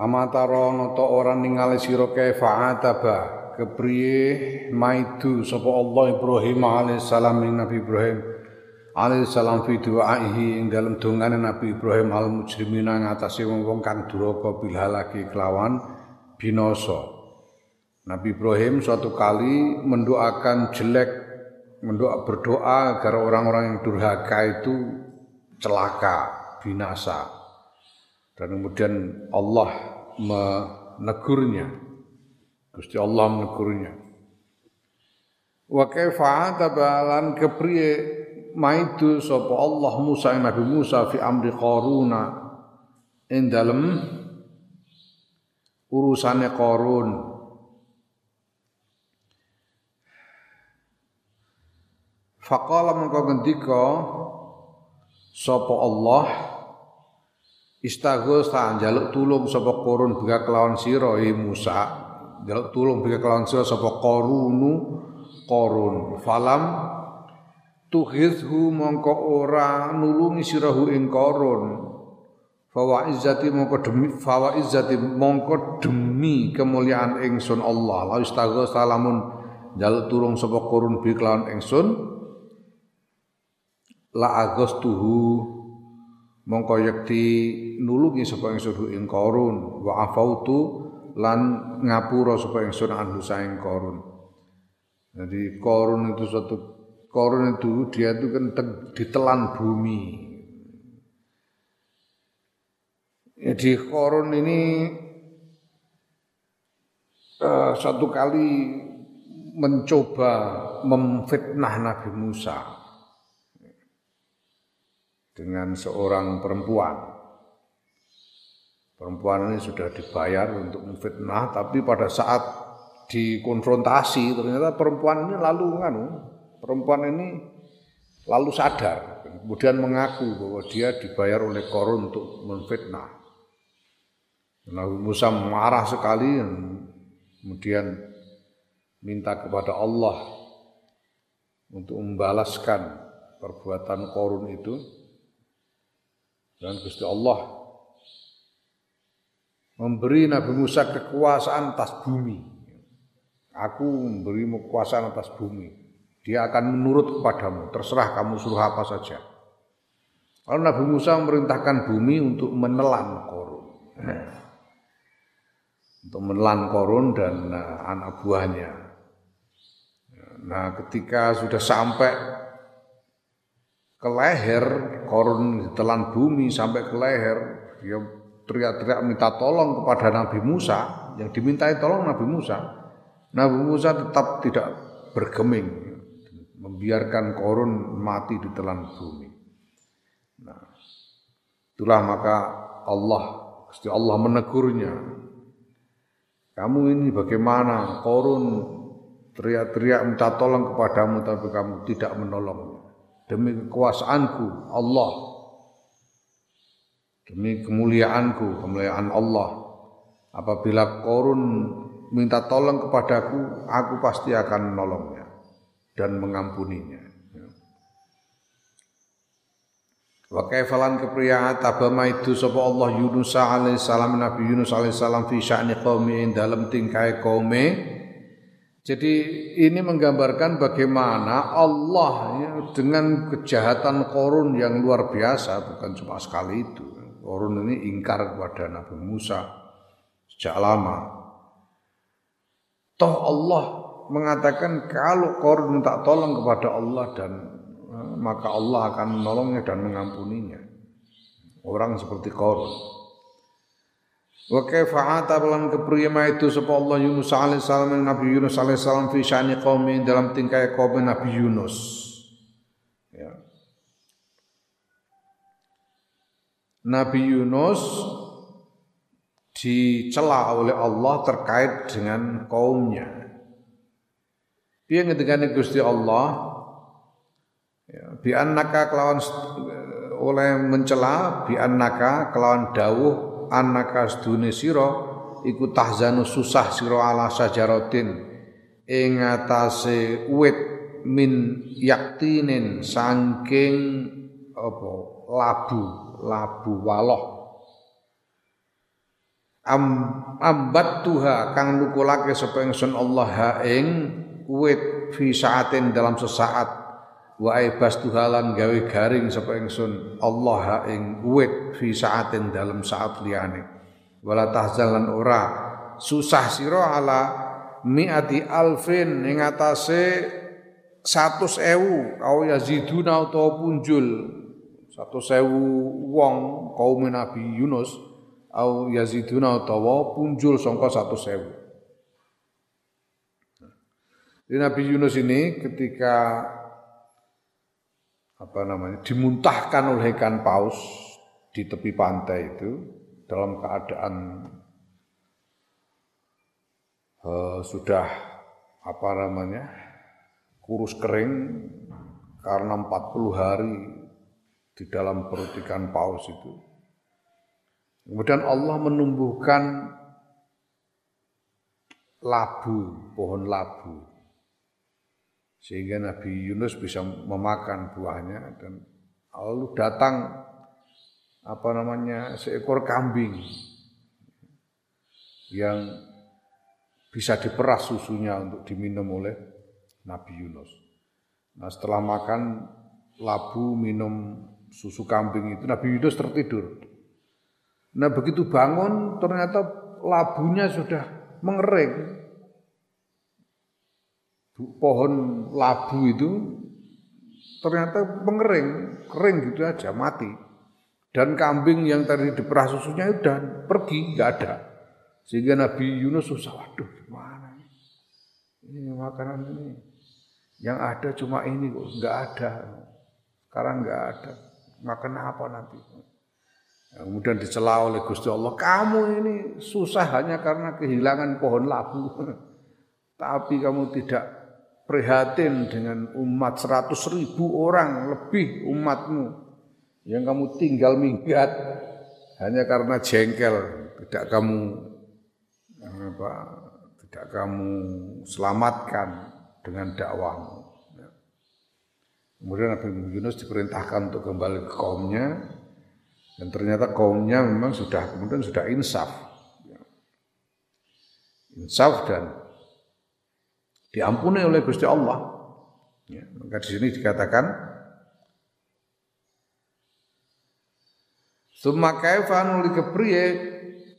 Amataro noto orang ningali sira fa'ataba kepriye maitu sapa Allah Ibrahim alaihissalam ing Nabi Ibrahim alaihissalam fi du'aihi ing dalem dongane Nabi Ibrahim al mujrimina ngatasé wong-wong kang duraka bilhalaki kelawan binasa. Nabi Ibrahim suatu kali mendoakan jelek, berdoa agar orang-orang yang durhaka itu celaka, binasa. Dan kemudian Allah menegurnya. Gusti Allah menegurnya. Wa kaifa tabalan kepriye maitu sapa Allah Musa Nabi Musa fi amri Qarun ing dalem urusane Qarun. Faqala mengko ngendika sapa Allah Istaghosah njaluk tulung sapa Qarun bika kelawan sira Musa njaluk tulung bika kelawan sira sapa Qarun falam tuhizhu mongko ora nulungi sirahu ing Qarun fawa izzati mongko demi kemuliaan ingsun Allah la istaghosah lamun njaluk tulung sapa Qarun bika kelawan ingsun la aghastuhu mongko yakti nulungi sapa ingsun ing Qarun wa afautu lan ngapura sapa ingsun anhu saing Qarun. Jadi Qarun itu dia itu kan ditelan bumi. Jadi Qarun ini satu kali mencoba memfitnah Nabi Musa dengan seorang perempuan ini sudah dibayar untuk memfitnah, tapi pada saat dikonfrontasi ternyata perempuan ini lalu sadar, kemudian mengaku bahwa dia dibayar oleh Qarun untuk memfitnah. Nabi Musa marah sekali, kemudian minta kepada Allah untuk membalaskan perbuatan Qarun itu. Dan Gusti Allah memberi Nabi Musa kekuasaan atas bumi. Aku memberimu kekuasaan atas bumi. Dia akan menurut kepadamu. Terserah kamu suruh apa saja. Lalu Nabi Musa memerintahkan bumi untuk menelan Qarun. Untuk menelan Qarun dan anak buahnya. Nah, ketika sudah sampai ke leher, Qarun ditelan bumi sampai ke leher, dia teriak-teriak minta tolong kepada Nabi Musa, yang dimintai tolong Nabi Musa. Nabi Musa tetap tidak bergeming, membiarkan Qarun mati ditelan bumi. Nah, itulah maka Gusti Allah menegurnya. Kamu ini bagaimana? Qarun teriak-teriak minta tolong kepadamu, tapi kamu tidak menolongnya. Demi kekuasaanku Allah, demi kemuliaan Allah, apabila Qarun minta tolong kepadaku, aku pasti akan menolongnya dan mengampuninya. Wa kaifalan kepriya tabama itu sapa Allah Yunus alaihi salam Nabi Yunus alaihi salam fi sya'ni qaumi dalam tingkai qaume. Jadi ini menggambarkan bagaimana Allah dengan kejahatan Qarun yang luar biasa, bukan cuma sekali itu. Qarun ini ingkar kepada Nabi Musa sejak lama. Toh Allah mengatakan kalau Qarun minta tolong kepada Allah dan maka Allah akan menolongnya dan mengampuninya. Orang seperti Qarun. Wa kaifa atabalan kepriyama itu sapa Allah Yunus alaihi salam Nabi Yunus alaihi salam fi sya'ni qaumi dalam tingkai kaum Nabi Yunus. Ya. Nabi Yunus dicela oleh Allah terkait dengan kaumnya. Dia ngendikane Gusti Allah bi annaka kelawan oleh mencela bi annaka kelawan dawuh annaka sedune sira iku tahzanu susah sira ala sajaratin ing atase uwit min yaktinin saking apa labu waloh ambat tuha kang nukulake sapa ingsun Allah ha ing wit fi saatin dalam sesaat wa aibas tuhalan gawe garing sapa ingsun Allah ha ing wit fi saatin dalam saat liyane wala tahzalan ora susah sira ala mi'ati alfin ing atase 100.000 au yaziduna utawa punjul 100.000 wong kaum Nabi Yunus au yaziduna utawa punjul sangka 100.000. Nabi Yunus ini ketika dimuntahkan oleh ikan paus di tepi pantai itu dalam keadaan sudah kurus kering karena 40 hari di dalam perut ikan paus itu. Kemudian Allah menumbuhkan pohon labu. Sehingga Nabi Yunus bisa memakan buahnya dan lalu datang seekor kambing yang bisa diperas susunya untuk diminum oleh Nabi Yunus. Nah, setelah makan labu minum susu kambing itu Nabi Yunus tertidur. Nah, begitu bangun ternyata labunya sudah mengering. Pohon labu itu ternyata mengering, kering gitu aja, mati. Dan kambing yang tadi diperas susunya udah pergi, enggak ada. Sehingga Nabi Yunus susah, waduh gimana ini makanan ini. Yang ada cuma ini kok, enggak ada. Sekarang enggak ada, makan apa nanti? Kemudian dicela oleh Gusti Allah, kamu ini susah hanya karena kehilangan pohon labu. Tapi kamu tidak prihatin dengan umat 100.000 orang lebih umatmu yang kamu tinggal minggat hanya karena jengkel, tidak kamu selamatkan dengan dakwamu. Kemudian Nabi Yunus diperintahkan untuk kembali ke kaumnya. Dan ternyata kaumnya memang kemudian sudah insaf dan diampuni oleh Gusti Allah. Ya, maka di sini dikatakan, summa kaifa nulike priye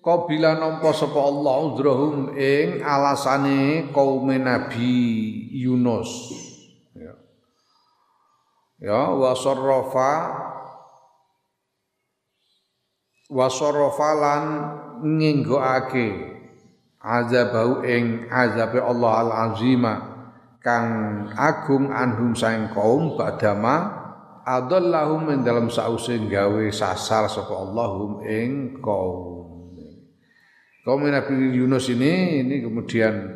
qabila nampa sapa Allah uzrahum ing alasane kaum Nabi Yunus. Ya wasorofalan nginggoake azabau ing azabe Allah al-azima kang agung anhum saing kaum badama adallahum min dalam sause gawe sasar sapa Allahum ing kaum Nabi Yunus ini kemudian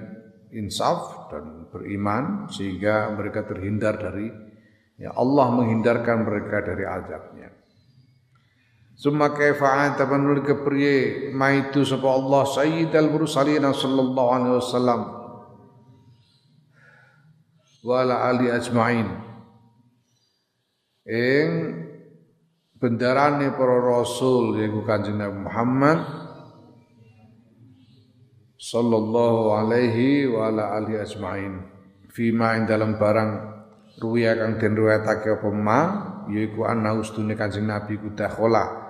insaf dan beriman sehingga mereka terhindar dari Allah menghindarkan mereka dari azabnya. Summa kaifa tabanul kepriye maitu sapa Allah sayyidal mursalin sallallahu alaihi wasallam wa ala ali ajmain ing bendarane para rasul yaiku Kanjeng Nabi Muhammad sallallahu alaihi wa ala ali ajmain fima ing dalam barang ruya kang den ruwetake apa ma yaiku ana ustune Kanjeng Nabi ku dakhala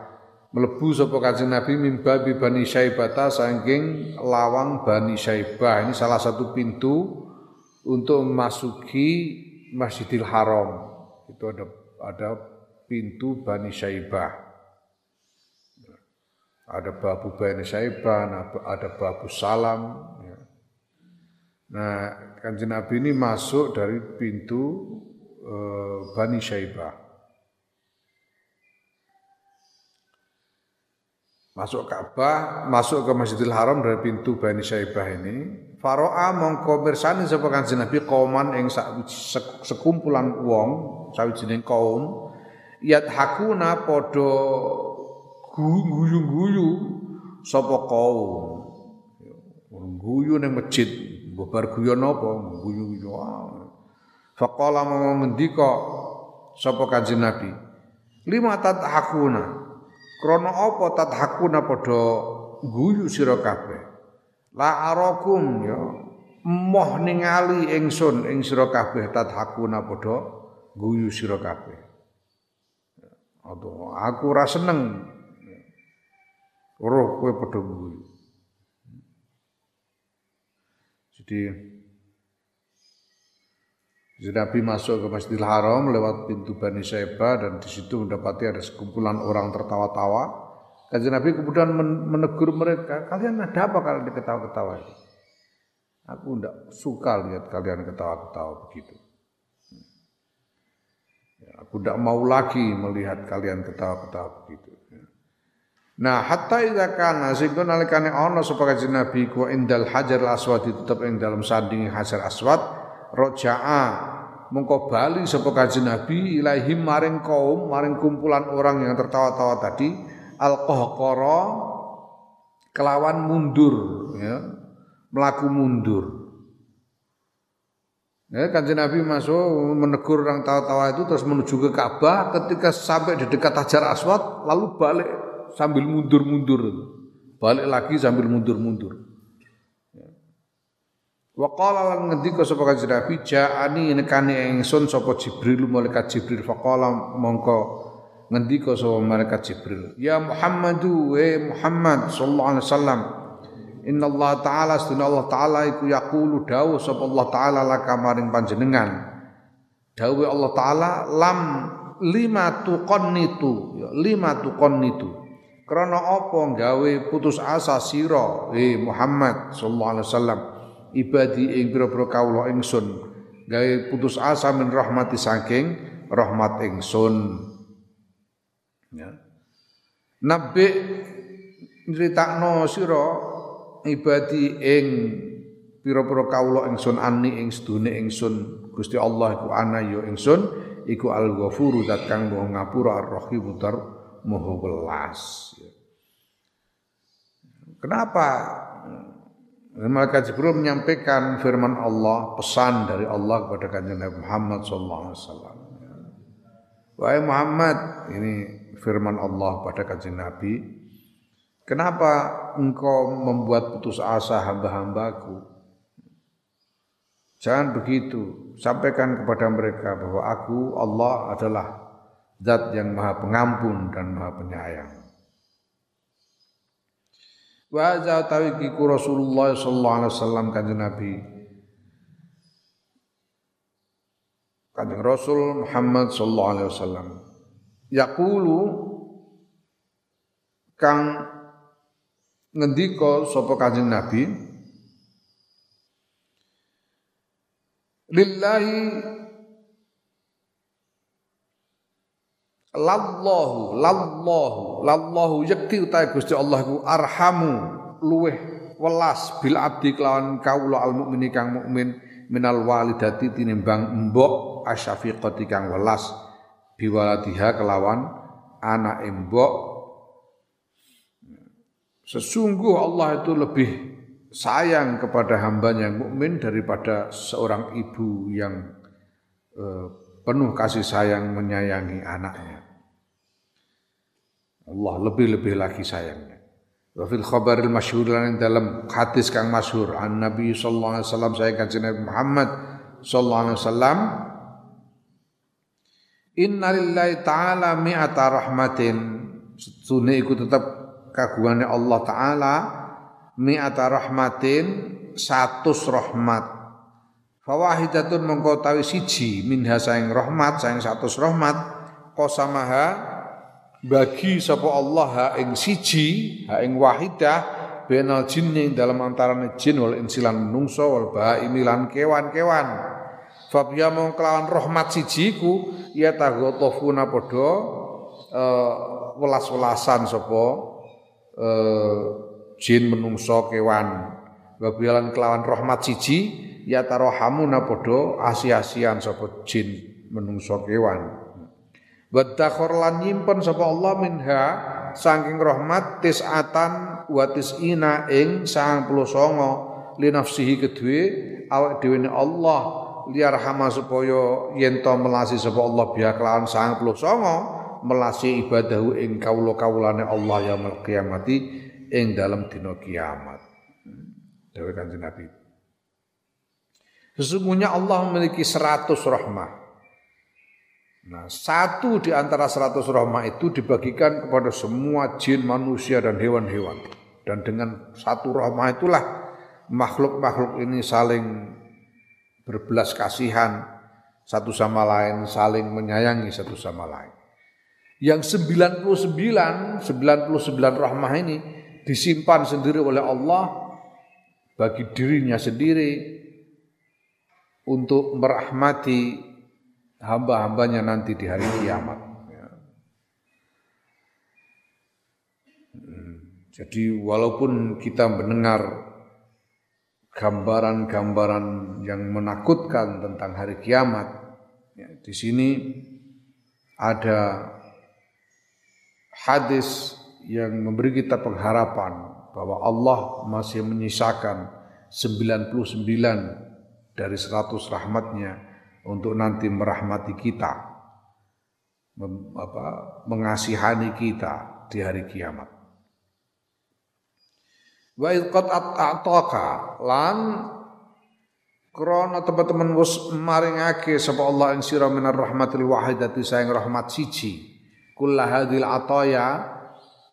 melebu sapa Kanjeng Nabi mimba bi Bani Syaibah saking lawang Bani Syaibah. Ini salah satu pintu untuk memasuki Masjidil Haram. Itu ada pintu Bani Syaibah. Ada babu Bani Syaibah, ada babu Salam. Nah, Kanjeng Nabi ini masuk dari pintu Bani Syaibah. masuk Ka'bah, masuk ke Masjidil Haram dari pintu Bani Syaibah ini. Faro'a mengkomersani sapa Kanjeng Nabi kauman ing sekumpulan wong, sawijining kaum, yathakuna padha guyu-guyu sapa kaum. Guyu ning masjid, bubar guyon apa? Guyu-guyu. Faqala ngendika sapa Kanjeng Nabi, lima tathakuna. Krono apa tathakuna padha guyu sira kabeh. La arakum ya moh ningali ingsun ing sira kabeh tathakuna padha guyu sira kabeh. Aduh, aku ora seneng. Roh kowe padha guyu. Jadi Nabi masuk ke Masjidil Haram lewat pintu Bani Syaibah dan di situ mendapati ada sekumpulan orang tertawa-tawa. Kanjeng Nabi kemudian menegur mereka, kalian ada apa kalian ketawa-ketawa? Aku tidak suka lihat kalian ketawa-ketawa begitu. Aku tidak mau lagi melihat kalian ketawa-ketawa begitu. Nah, hatta idza kana sibun alikane ana supaya Kanjeng Nabi ku indal Hajar Aswad tetep ing dalam sanding Hajar Aswad roja'a mengko bali supaya Kanjeng Nabi ilahi maring kaum, maring kumpulan orang yang tertawa-tawa tadi. Al-Qahqara kelawan mundur ya, melaku mundur ya, Kanjeng Nabi masuk menegur orang tawa-tawa itu terus menuju ke Ka'bah. Ketika sampai di dekat Hajar Aswad lalu balik sambil mundur-mundur, balik lagi sambil mundur-mundur ya. Wa qala lan ngendika sapa Kanjeng Nabi ja'ani nekane ingsun sapa Jibril malaikat Jibril faqala mongko ngendika sapa malaikat Jibril ya Muhammadu Muhammad sallallahu alaihi wasallam innallaha ta'ala sunna Allah ta'ala iku yaqulu dawuh sapa Allah ta'ala laka maring panjenengan dawuh Allah ta'ala lam lima tuqannitu krana apa gawe putus asa sira Muhammad sallallahu alaihi wasallam ibadi ing pira-pira kawula ingsun gawe putus asa min rahmati saking rahmat ingsun. Ya. Nabi nyritakno sira ibadi ing pira-pira kawula ingsun ani ing sedune ingsun Gusti Allah iku ana ya ingsun iku Al-Ghafuru zat kang maha ngapura Ar-Rahim tur maha welas. Kenapa malaikat Jibril menyampaikan firman Allah, pesan dari Allah kepada Kanjeng Nabi Muhammad sallallahu alaihi wasallam. Wahai Muhammad, ini firman Allah pada Kanjeng Nabi, kenapa engkau membuat putus asa hamba-hambaku? Jangan begitu, sampaikan kepada mereka bahwa aku Allah adalah zat yang maha pengampun dan maha penyayang. Wa zatawikiku Rasulullah sallallahu alaihi wasallam Kanjeng Nabi. Kanjeng Rasul Muhammad sallallahu alaihi wasallam yaqulu kang ngendika sapa Kanjeng Nabi lillahi lallahu yakti uta Gusti Allah ku arhamu luweh welas bil abdi kelawan kaula al mukmini kang mukmin minal walidati tinimbang mbok asyafiqati kang welas biwaladiha kelawan anak embok. Sesungguh Allah itu lebih sayang kepada hambanya yang mukmin daripada seorang ibu yang penuh kasih sayang menyayangi anaknya. Allah lebih-lebih lagi sayangnya. Wa fil khabaril masyhur lan dalam hadis kang masyhur an Nabi sallallahu alaihi wasallam saya Kanjeng Nabi Muhammad sallallahu alaihi wasallam inna lillahi ta'ala mi'ata rahmatin sunni iku tetap kagungannya Allah ta'ala mi'ata rahmatin 100 rahmat fawahidatun mengkotawi siji minha sayang rahmat sayang 100 rahmat qasamaha bagi sapa Allah ha ing siji ha ing wahidah benal jinni dalam antarane jin wal insilan menungso wal bahimilan kewan-kewan Fabia mong kelawan rahmat sijiku ya taghotofuna padha welas-welasan sapa jin menungso kewan wabilan kelawan rahmat siji ya tarohamuna podo asih-asihan sapa jin menungso kewan wa takhorlan nyimpen sapa Allah minha saking rahmat tis'atan wa tis'ina ing 99 li nafsihi kedue awake dhewe Allah liyarhama supaya yen to melasi sapa Allah biya kelawan 99 melasi ibadahu ing kawula-kawulane Allah yaumil qiyamati ing dalam dina kiamat. Dewe kanjeng Nabi. Sesungguhnya Allah memiliki 100 rahmah. Nah, satu di antara 100 rahmah itu dibagikan kepada semua jin, manusia, dan hewan-hewan. Dan dengan satu rahmah itulah makhluk-makhluk ini saling berbelas kasihan satu sama lain, saling menyayangi satu sama lain. Yang 99 rahmah ini disimpan sendiri oleh Allah bagi dirinya sendiri untuk merahmati hamba-hambanya nanti di hari kiamat. Jadi walaupun kita mendengar gambaran-gambaran yang menakutkan tentang hari kiamat, di sini ada hadis yang memberi kita pengharapan bahwa Allah masih menyisakan 99 dari 100 rahmatnya untuk nanti merahmati kita, mengasihani kita di hari kiamat. Wa iqad at'ataka lan krana teman-teman wis maringake sapa Allah ing sira minar rahmatil wahidati saing rahmat siji kullahadil ataya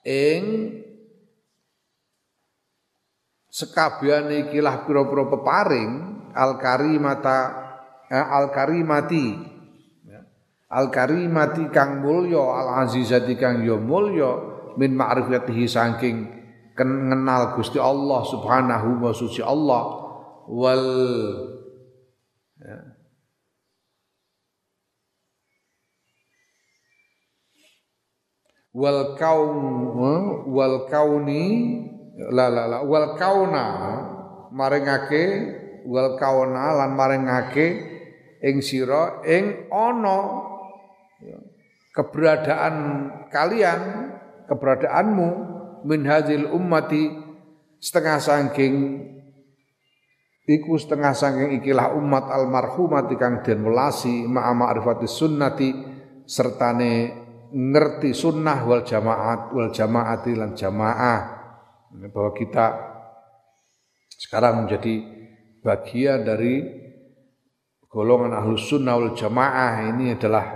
ing sekabehane ikilah pira-pira peparing al-karimati kang mulya al-azizati kang ya mulya min ma'rifatihi saking kenal Gusti Allah subhanahu wa suci Allah wal wal kauna maringake wal kauna lan maringake ing sira ing ana keberadaan kalian, keberadaanmu min hadzil ummati setengah sangking ikilah umat almarhumati kang den welasi ma'a ma'rifati sunnati sertane ngerti sunnah wal jamaati lan jamaah, bahwa kita sekarang menjadi bagian dari golongan Ahlus Sunnah wal Jama'ah. Ini adalah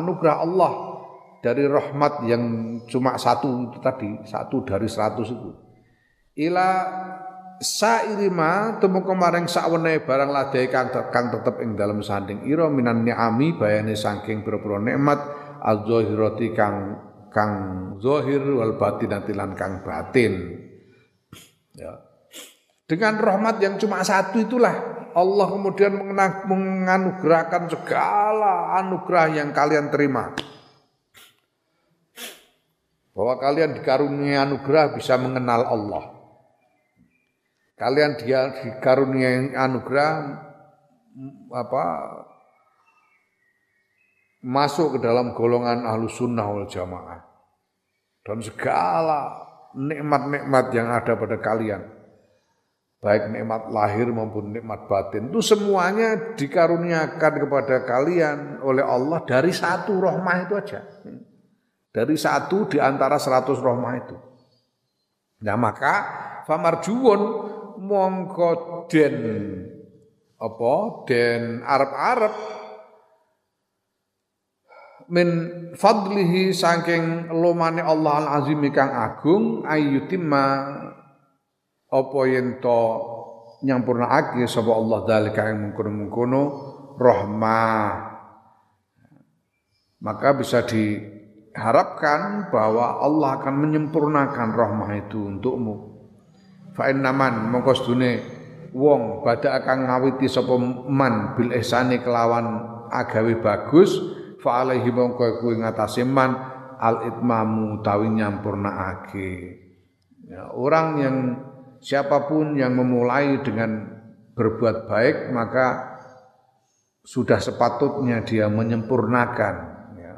anugerah Allah dari rahmat yang cuma satu itu tadi, satu dari 100 itu. Ila sa'irima temu kemaring sakwene barang ladai kang tetep ing dalam sanding ira minan ni'ami bayane saking pira-pira nikmat az-zahirati kang zahir wal batinati lan kang batin. Ya. Dengan rahmat yang cuma satu itulah Allah kemudian menganugerahkan segala anugerah yang kalian terima. Bahwa kalian dikaruniai anugerah bisa mengenal Allah. Kalian dikaruniai anugerah masuk ke dalam golongan Ahlus Sunnah wal Jamaah. Dan segala nikmat-nikmat yang ada pada kalian, baik nikmat lahir maupun nikmat batin, itu semuanya dikaruniakan kepada kalian oleh Allah dari satu rahmah itu aja. Dari satu di antara 100 rahmah itu. Nah maka famarjuun mongko den Arab min fadlihi saking lumane Allah al-azim kang agung ayyutimma apa yen to nyampurnakake sapa Allah dalika ing mungkon-mungkono rahmah. Maka bisa diharapkan bahwa Allah akan menyempurnakan rahmah itu untukmu. Fa innaman mongko sedune wong badha kang ngawiti sapa man bil ihsani kelawan agawe bagus fa alaihi mongko kuwi ngatasé man al-itmamu tawi nyampurnaake. Ya, orang yang siapapun yang memulai dengan berbuat baik maka sudah sepatutnya dia menyempurnakan ya,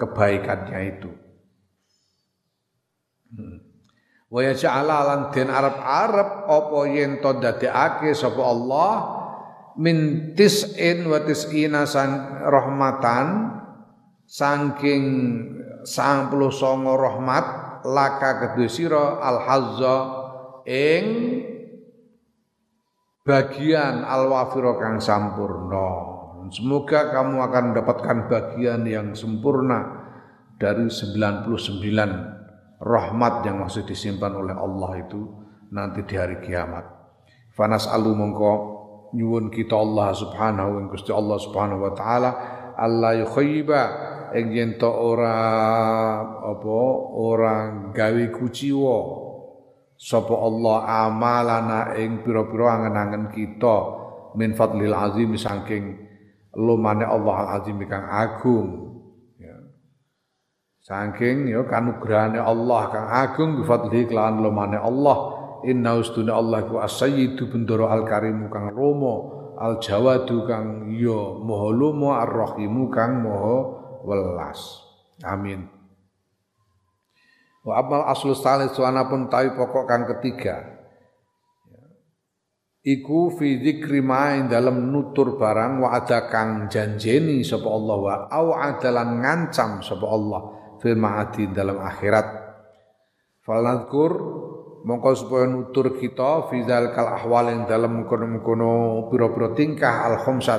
kebaikannya itu. Wa yaj'ala lan den arab-arab apa yen to dadekake sapa Allah min tis'in wa tis'ina rahmatan saking 99 rahmat laka kedhe sira al-hazza ing bagian al-wafira kang sampurna. Semoga kamu akan mendapatkan bagian yang sempurna dari 99 rahmat yang masih disimpan oleh Allah itu nanti di hari kiamat. Fanas alu mongko nyuwun kita Allah subhanahu wa Gusti Allah subhanahu wa taala Allah yukhayyiba ing yen to ora apa orang gawe kuciwa sapa Allah amalana ing pira-pira angen-angen kita min fadlil azim saking lumane Allah al-azim kang agung. Saking ya kanugrahane Allah kang agung bifadlihi kelawan lumane Allah inna ustuna Allah ku as-sayyidu bendoro al-karimu kang romo al-jawadu kang ya maha lumo ar-rahimu kang maha welas. Amin. Wa amal aslus salis wanapun tawi pokok kang ketiga iku fi dzikri main dalam nutur barang wa ada kang janjeni sapa Allah wa au adalan ngancam sapa Allah fil ma'adin dalam akhirat. Falnadkur mongko supaya nutur kita fi zalikal ahwal yang dalam mengkono-mengkono pira-pira tingkah al-khamsat.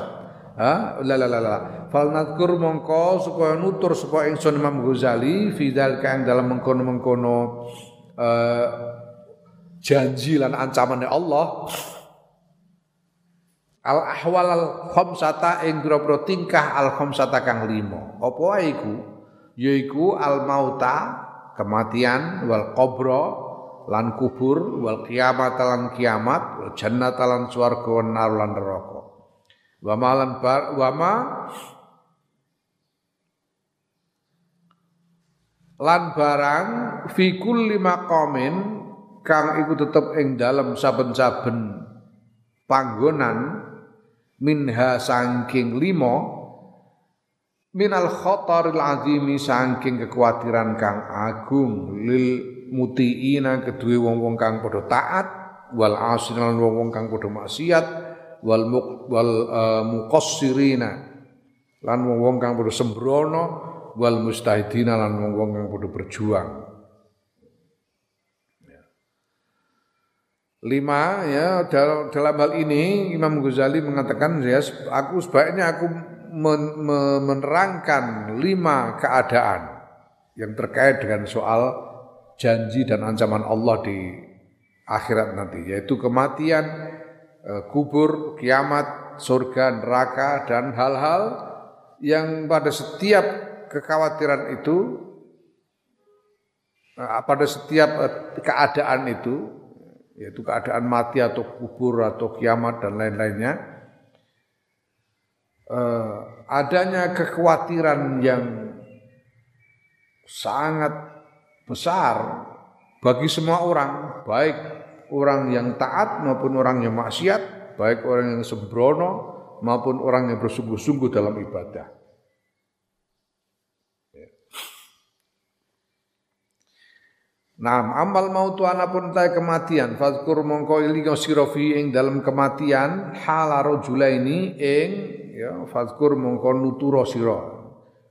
Falnadkur mongko supaya nutur supaya ingsun Imam Ghazali fi zalika yang dalam mengkono-mengkono janji lan ancamannya Allah. Al ahwal al-khamsata ing pira-pira tingkah al-khamsata kang 5. Apa wae iku? Yaiku al-mauta kematian wal qabra lan kubur wal kiamat lan kiamat wal jannah lan swarga wan nar lan neraka wama lan barang fi kulli maqamin kang iku tetep ing dalem saben-saben panggonan minha sangking 5 minal khataril azimi saking kekhawatiran kang agung lil mutiina kedue wong-wong kang padha taat wal asinan wong-wong kang padha maksiat wal muqassirina lan wong-wong kang padha sembrono wal mustahidina lan wong-wong kang padha berjuang. 5 ya dalam hal ini Imam Ghazali mengatakan ya sebaiknya aku menerangkan 5 keadaan yang terkait dengan soal janji dan ancaman Allah di akhirat nanti, yaitu kematian, kubur, kiamat, surga, neraka, dan hal-hal yang pada setiap kekhawatiran itu, pada setiap keadaan itu, yaitu keadaan mati atau kubur atau kiamat dan lain-lainnya, adanya kekhawatiran yang sangat besar bagi semua orang, baik orang yang taat maupun orang yang maksiat, baik orang yang sembrono maupun orang yang bersungguh-sungguh dalam ibadah. Nah, amal mautu anapun tae kematian, fadkur mongko ilinga sira fi ing dalam kematian hala rajulaini ing ya fadkur mongko nuturo sira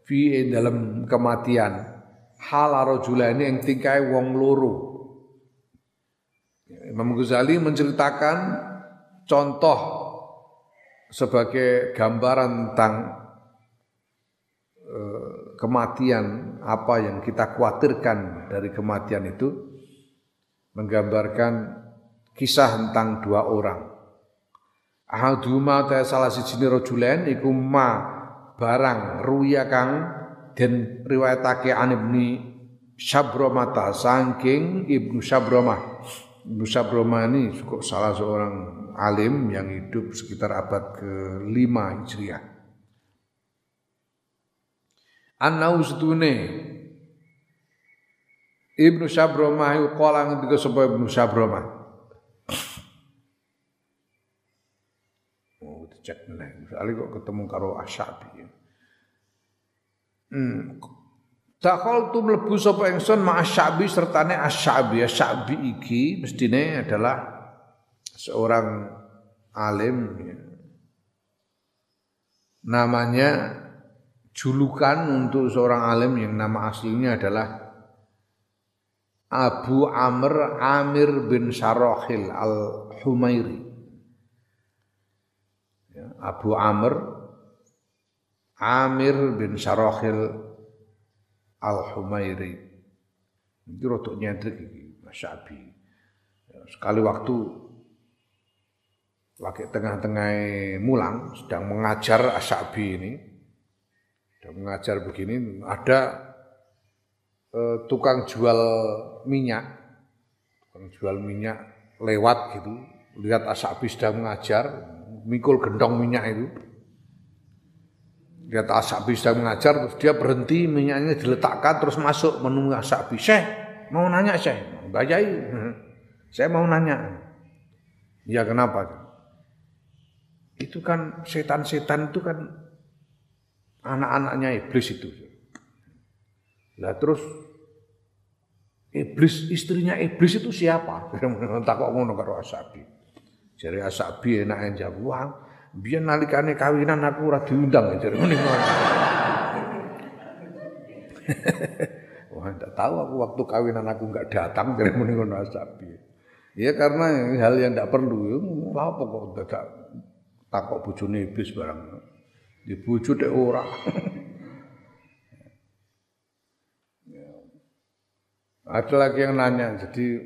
fi dalam kematian hal rajulaini ing tingkae wong loro. Imam Ghazali menceritakan contoh sebagai gambaran tentang kematian, apa yang kita khawatirkan dari kematian itu, menggambarkan kisah tentang dua orang. Ahaduma ta salah siji rajulain iku ma barang ruya kang den riwayatake an Ibnu Syabramah saking Ibnu Syabramah. Ibnu Syabramah ini salah seorang alim yang hidup sekitar abad ke-5 Hijriah. Annau sedune Ibnu Syabramah yuqala ngendika sapa Ibnu Syabramah. Oh, dicek meneh. Ali kok ketemu karo Asy-Sya'bi. Dakhaltu mlebu sapa ingsun ma Asy-Sya'bi sertane Asy-Sya'bi. Asy-Sya'bi iki mestine adalah seorang alim ya. Namanya julukan untuk seorang alim yang nama aslinya adalah Abu Amr Amir bin Syarahil Al-Himyari. Abu Amr Amir bin Syarahil Al-Himyari. Itu rotok nyentrik iki, Asy-Sya'bi. Sekali waktu lagi tengah-tengah mulang sedang mengajar Asy-Sya'bi ini. Sedang mengajar begini ada tukang jual minyak, lewat gitu, lihat Asy-Sya'bi sedang mengajar, mikul gendong minyak itu, lihat Asy-Sya'bi sedang mengajar, terus dia berhenti, minyaknya diletakkan, terus masuk menemui Asy-Sya'bi. Syekh, mau nanya Syekh, bayai, saya mau nanya. Ya kenapa? Itu kan setan-setan itu kan anak-anaknya iblis itu. Lah terus iblis, istrinya iblis itu siapa? Tak kok ngono karo Asy-Sya'bi. Jare Asy-Sya'bi enake jawab, "Wah, biyen nalikane kawinan aku ora diundang," jare ngene. Wah, enggak tahu aku waktu kawinan aku enggak datang jare ngene ngono Asy-Sya'bi. Ya karena hal yang enggak perlu, apa kok dadak takok bojone iblis barang. Dibojo tek ora. Ada lagi yang nanya, jadi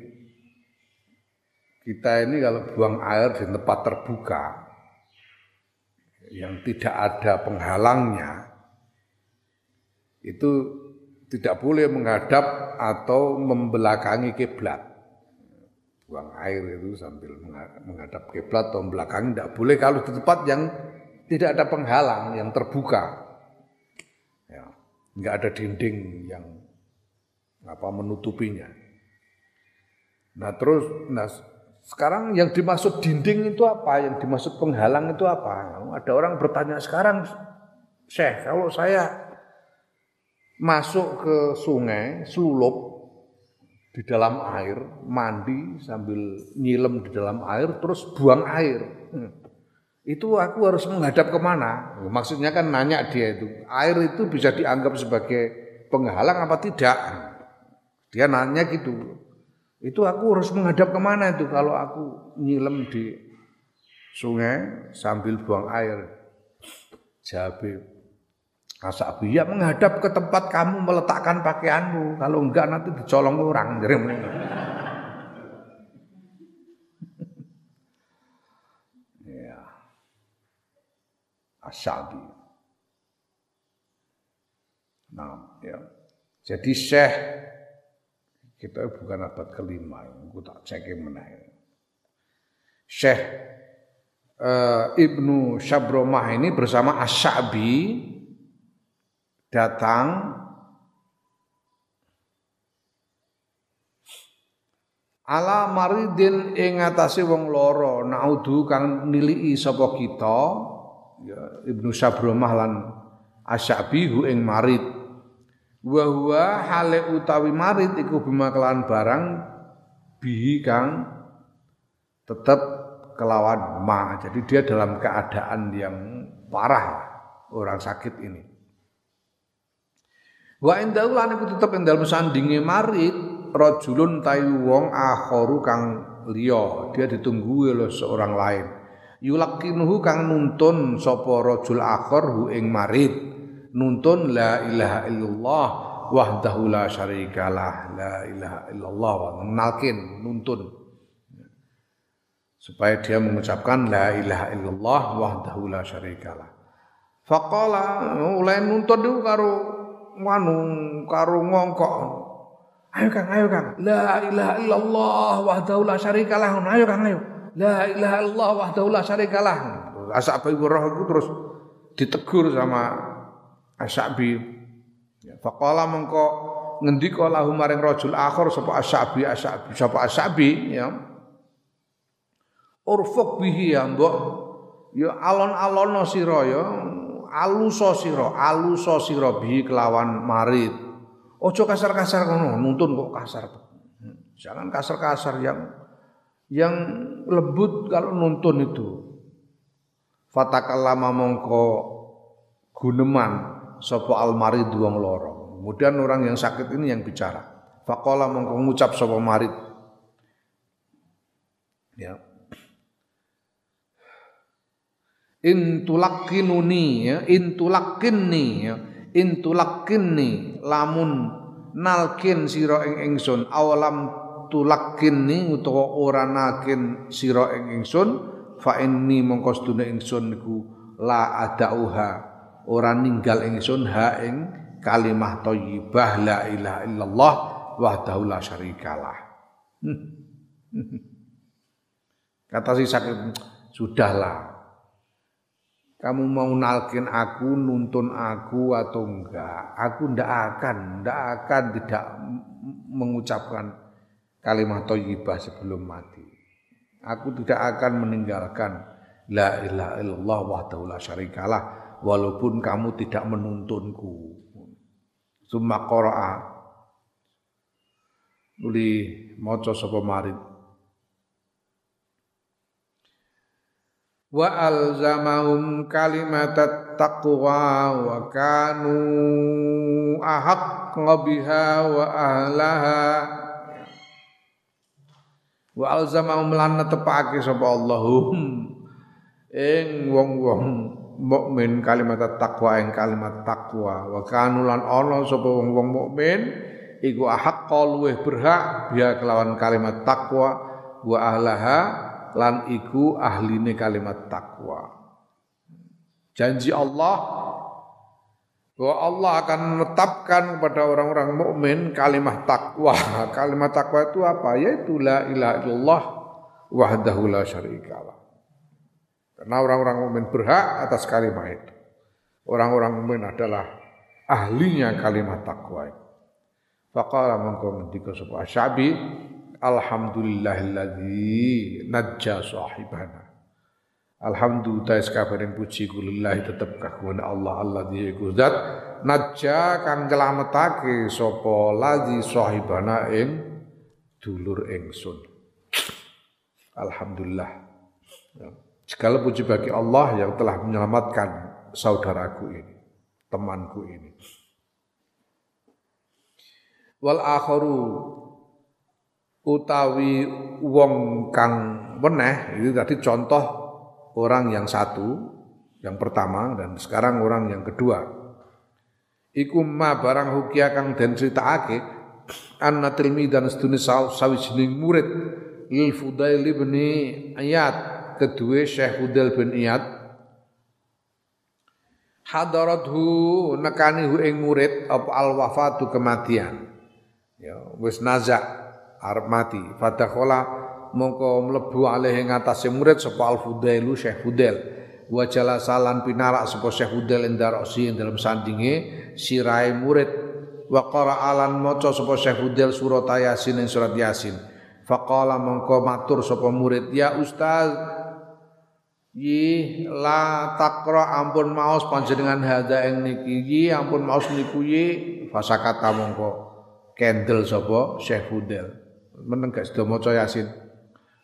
kita ini kalau buang air di tempat terbuka yang tidak ada penghalangnya itu tidak boleh menghadap atau membelakangi kiblat. Buang air itu sambil menghadap kiblat atau membelakangi tidak boleh kalau di tempat yang tidak ada penghalang, yang terbuka. Ya, enggak ada dinding yang apa menutupinya. Nah terus, sekarang yang dimaksud dinding itu apa? Yang dimaksud penghalang itu apa? Ada orang bertanya sekarang, Syekh, kalau saya masuk ke sungai, selulup di dalam air, mandi sambil nyilem di dalam air, terus buang air. Itu aku harus menghadap kemana? Maksudnya kan nanya dia itu, air itu bisa dianggap sebagai penghalang apa tidak? Dia nanya gitu, itu aku harus menghadap kemana itu kalau aku nyilem di sungai sambil buang air. Jawab Asy-Sya'bi, ya menghadap ke tempat kamu meletakkan pakaianmu, kalau enggak nanti dicolong orang. Ya, Asy-Sya'bi. Nah, ya. Jadi Syekh kita bukan abad kelima, aku tak ceknya menaik. Syekh Ibnu Syabramah ini bersama Asy-Sya'bi datang ala maridin ing atase wong loro, naudhu kang nilii sapa kita ya, Ibnu Syabramah lan Asy-Sya'bi hu ing marid. Wa huwa hale utawi marid iku bimaklan barang bihi kang tetep kelawan ma. Jadi dia dalam keadaan yang parah orang sakit ini. Wa indahu lan iku tetep ing dalem sandinge marid rajulun tayu wong akharu kang liya. Dia ditunggu oleh seorang lain. Yulakinuhu kang nuntun sapa rajul akhar hu ing marid. Nuntun la ilaha illallah wahdahu la syarikalah, la ilaha illallah, mengenalkan nuntun supaya dia mengucapkan la ilaha illallah wahdahu la syarikalah. Faqala ulai nuntun itu karo nganu karo ngongkok, ayo kang la ilaha illallah wahdahu la syarikalah, ayo la ilaha illallah wahdahu la syarikalah. Asy-Sya'bi roh itu terus ditegur sama Asy-Sya'bi, Faqala mengko ngendika lahum maring rajul akhir sapa Asy-Sya'bi sapa Asy-Sya'bi ya. Urfuk bihi ya mbok ya alon-alon sira ya aluso sira bihi kelawan marid. Ojo kasar-kasar ngono, nuntun kok kasar. Jangan kasar-kasar yang lembut kalau nuntun itu. Fatakallama mongko guneman sapa al-marid wong lara. Kemudian orang yang sakit ini yang bicara. Faqala mongko ngucap sapa marid. Ya. Intulakinni lamun nalkin sira ing ingsun awalam tulakinni utawa ora nalkin sira ing ingsun fa inni mongko sedune ingsun niku la adauha ora ninggal ingsun ha ing kalimah thayyibah la ilaha illallah wahdahu la syarikalah. Kata si sakit, sudahlah. Kamu mau nalkin aku, nuntun aku atau enggak? Aku ndak akan tidak mengucapkan kalimah thayyibah sebelum mati. Aku tidak akan meninggalkan la ilaha illallah wahdahu la syarikalah walaupun kamu tidak menuntunku. Summa qara'a nuli maca sapa marid wa alzamahum kalimatat taqwa wa kanu ahaqqa biha wa ahlaha wa alzamahum lan netepake sapa Allahum ing wong-wong mukmin kalimat taqwa ing kalimat taqwa wa kanu lan ana sapa wong-wong mukmin iku ahaqqa luweh berhak biha kelawan kalimat taqwa wa ahlaha lan iku ahline kalimat taqwa. Janji Allah bahwa Allah akan menetapkan kepada orang-orang mukmin kalimat taqwa. Kalimat taqwa itu apa? Yaitu la ilaha illallah wahdahu la syarikalah. Karena orang-orang mukmin berhak atas kalimat itu. Orang-orang mukmin adalah ahlinya kalimat taqwa. Faqala mangko ngendika sapa Asy-Sya'bi, alhamdulillahilladzi najja sahibana. Alhamdulillah kabeh puji kulillahi tetep kagungan Allah alladzi iku zat najja kang nyelametake sapa ladzi sahibana ing dulur ingsun. Alhamdulillah. Ya. Segala puji bagi Allah yang telah menyelamatkan saudaraku ini, temanku ini. Wal akharu utawi wong kang weneh, itu tadi contoh orang yang satu, yang pertama dan sekarang orang yang kedua. Iku ma barang hukia kang den critakake anna tilmi dan sedunia sawijining murid lil Fudhail bin Iyadh kedua Syekh Fudhail bin Iyadh hadarathu nekanihu ing murid apa al-wafatu kematian ya wis nazak arep mati fadakhala mongko mlebu alih ing atase murid sapa al-Fudhail Syekh Fudhail wa jalasalan pinarak sapa Syekh Fudhail indarosi dalam sandinge sirai murid wa qara'alan maca sapa Syekh Fudhail surat Yasin ing surat Yasin faqala mongko matur sapa murid ya ustaz la takra ampun maos panjenengan hadza ing niki ampun maos niku fasakata mongko kendel sapa Syekh Fudhail meneng gak sedo maca Yasin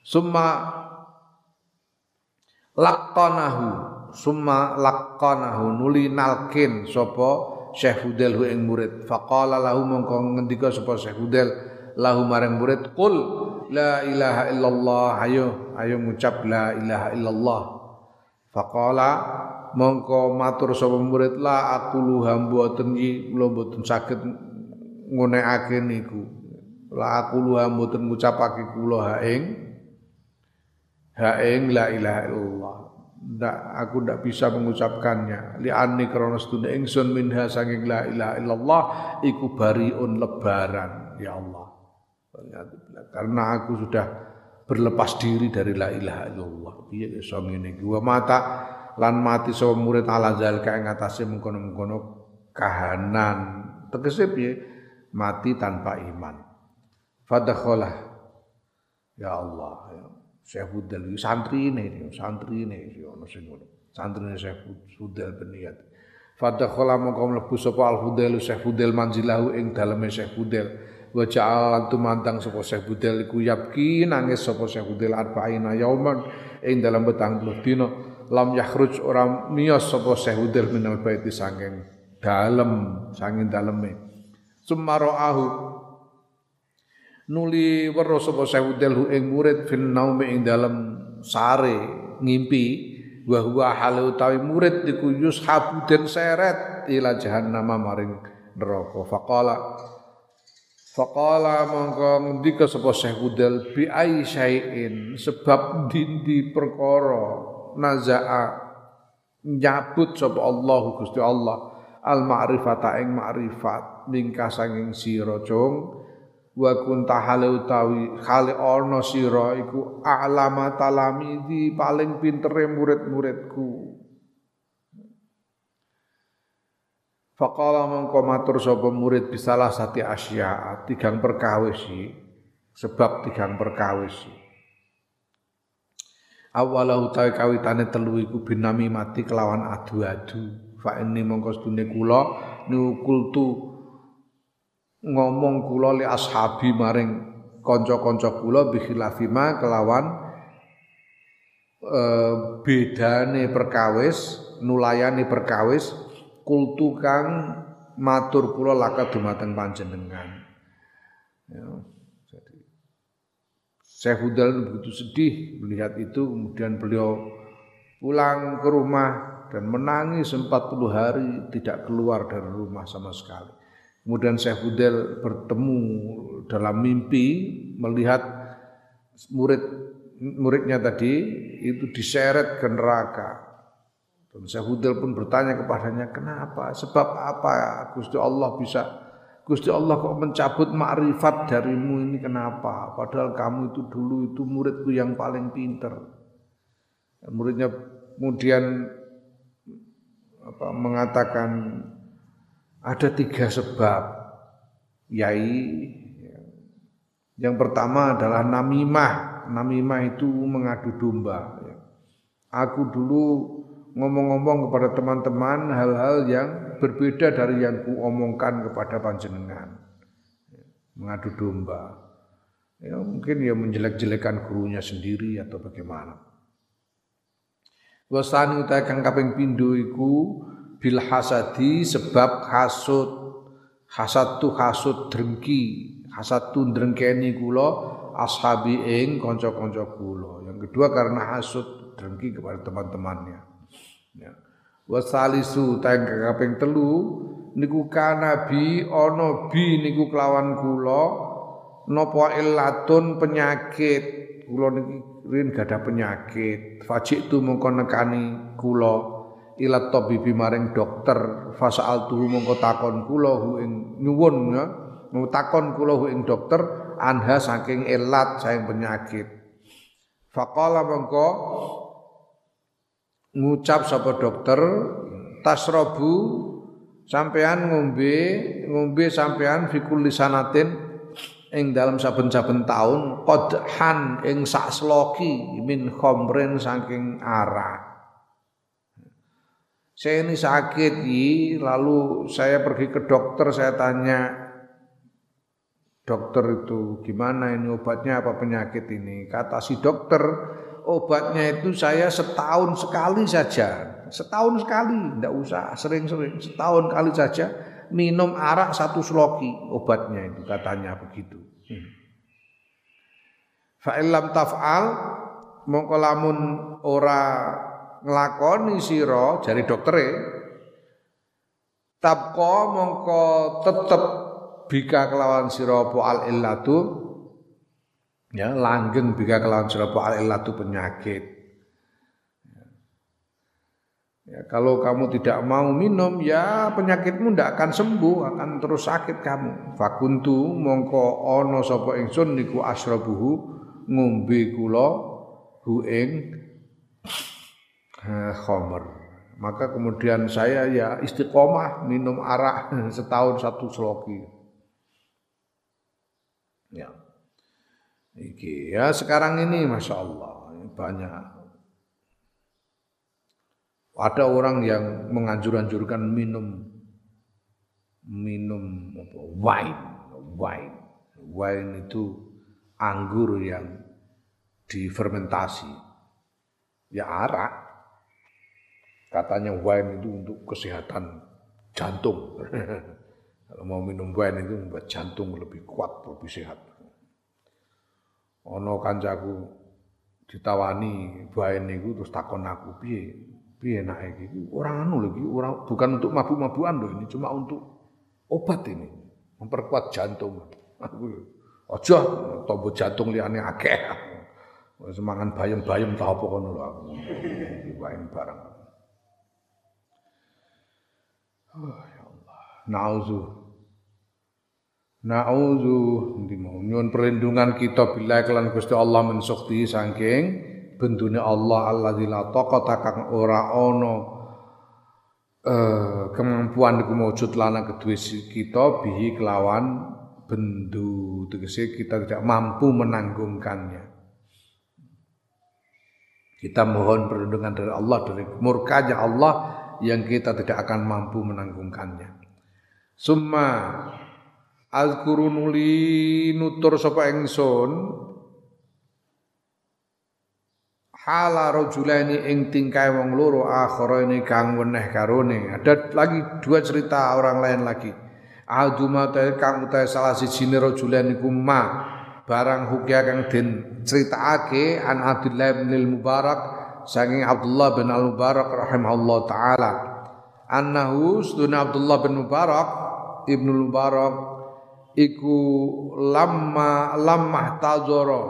summa laqanahu nuli nalkin sapa Syekh Fudhail ing murid faqala lahu mongko ngendika sapa Syekh Fudhail lahu marang murid qul la ilaha illallah ayo ngucap la ilaha illallah faqala mongko matur sapa murid la aquluha mboten iki kula mboten saged ngunekake niku la aquluha mboten ngucapake kula ha ing la ilaha illallah aku ndak bisa mengucapkannya li anni krana sedune ingsun minha saking la ilaha illallah iku bariun lebaran ya Allah karena aku sudah berlepas diri dari la ilaha illallah piye iso ngene iki wa mata lan mati sapa murid ala zalika ing atase mengkono-mengkono kahanan tegese piye mati tanpa iman. Fadakhalah ya Allah ya Syekh Fudhail santrine yo ono sing ngono santrine Syekh Fudhail bin Iyadh. Fadakhalah mongko mlebu sapa Al-Fudhail Syekh Fudhail manzilahu ing daleme Syekh Fudhail. Wa ja'alantu mantang sapa Syekh Fudhail iku yabki nangis sapa Syekh Fudhail arba'ina yauman ing dalam petang puluh dina lam yakhruj orang miyas sapa Syekh Fudhail minal baiti saking dalem saking daleme sumara'ahu nuli weruh sapa Syekh Fudhail ing murid fin naumi ing dalem sare ngimpi wa huwa halu tawi murid iku yushabu den seret ila jahannam maring neraka faqala mongko ngendika sapa Syekh Fudhail bi ai syai'in sebab dindi perkara naza'a nyabut sapa Allah Gusti Allah al ma'rifata ing ma'rifat mingka sanging sira cung wa kunta halu tawi khali ana sira iku a'lama talamidi paling pintere murid-muridku. Faqala mongko matur sapa murid bisalah sati asya tigang perkawis sebab tigang perkawis awalau ta kawitane telu iku binami mati kelawan adu-adu fa inni mongko sedune kula nukultu ngomong kula li ashabi maring kanca-kanca kula bikhilafima kelawan bedane perkawis nulayani perkawis kultu kang matur kula laka dumateng panjenengan. Ya, jadi Syekh Fudhail begitu sedih melihat itu, kemudian beliau pulang ke rumah dan menangis 40 hari tidak keluar dari rumah sama sekali. Kemudian Syekh Fudhail bertemu dalam mimpi melihat murid-muridnya tadi itu diseret ke neraka. Dan Syekh Fudhail pun bertanya kepadanya, kenapa? Sebab apa Gusti Allah bisa? Gusti Allah kok mencabut makrifat darimu ini kenapa? Padahal kamu itu dulu itu muridku yang paling pinter. Dan muridnya kemudian mengatakan ada 3 sebab, yai. Yang pertama adalah namimah. Namimah itu mengadu domba. Aku dulu ngomong-ngomong kepada teman-teman hal-hal yang berbeda dari yang ku omongkan kepada panjenengan, mengadu domba. Ya mungkin ya menjelek-jelekan gurunya sendiri atau bagaimana. Wasani uta kang kaping pindho iku bil hasadi sebab hasud. Hasad tu hasud drengki, hasad tu drengkeni kula ashabi ing kanca-kanca kula. Yang kedua karena hasud drengki kepada teman-temannya. Ya. Wasalisu teng kaping 3 niku kanabi ana bi niku kelawan kula napa illatun penyakit kula niki rin gadah penyakit fajik tu mongko nekani kula ilat tabibi maring dokter fasaal tu mongko takon kula hu ing nyuwun ya takon kula hu ing dokter anha saking illat saking penyakit faqala mongko ngucap sapa dokter tasrobu sampean ngombe sampean fikul lisanatin ing dalam saben-saben taun qodhan ing sak sloki min khomrin saking arak. Saya ini sakit lalu saya pergi ke dokter, saya tanya dokter itu gimana ini obatnya apa penyakit ini, kata si dokter obatnya itu saya setahun sekali saja, setahun sekali, tidak usah sering-sering, setahun kali saja minum arak 1 sloki obatnya itu katanya begitu. Fa'ilam taf'al mongko lamun ora nglakoni sira jari doktere tabqa mongko tetep bika kelawan sira apa al illatu ya langgeng bika kelawan sira alilatu penyakit. Ya, kalau kamu tidak mau minum ya penyakitmu ndak akan sembuh, akan terus sakit kamu. Fakuntu mongko ana sapa ingsun niku asrabuhu ngombe kula hu ing khamr. Maka kemudian saya ya istiqomah minum arak setahun satu sloki. Ya. Iki ya sekarang ini Masya Allah banyak. Ada orang yang menganjur-anjurkan minum apa, wine. Wine itu anggur yang difermentasi. Ya arak. Katanya wine itu untuk kesehatan jantung. Kalau mau minum wine itu membuat jantung lebih kuat, lebih sehat. Ono kancaku ditawani wine niku terus takon aku piye enake iki orang anu lho iki bukan untuk mabuk-mabukan lho ini cuma untuk obat ini memperkuat jantung. Aku aja tombo jantung liyane akeh. Wis mangan bayem-bayem ta apa kono lho aku. Wine bareng. Oh ya Allah. Na'udzu nyuwun perlindungan kita billahi kelan Gusti Allah min sukti saking bendune Allah allazi la taqata kang ora ana kemampuan iku wujud lana kedue kita bihi kelawan bendu tegese kita tidak mampu menanggungkannya. Kita mohon perlindungan dari Allah dari murkanya Allah yang kita tidak akan mampu menanggungkannya. Summa Al-Quru nuli nutur sapa ingsun hala rajulaini ing tingkae wong loro akhirane kang weneh karone. Ada lagi dua cerita orang lain lagi. Aduma ta kang utahe salah sijine rajulaini ku ma barang hukia kang den critakake an Abdullah bin Al-Mubarak saking Abdullah bin Al-Mubarak rahimallahu taala. Annahu sudun Abdullah bin Mubarak Ibnul Mubarak iku lamah tadoro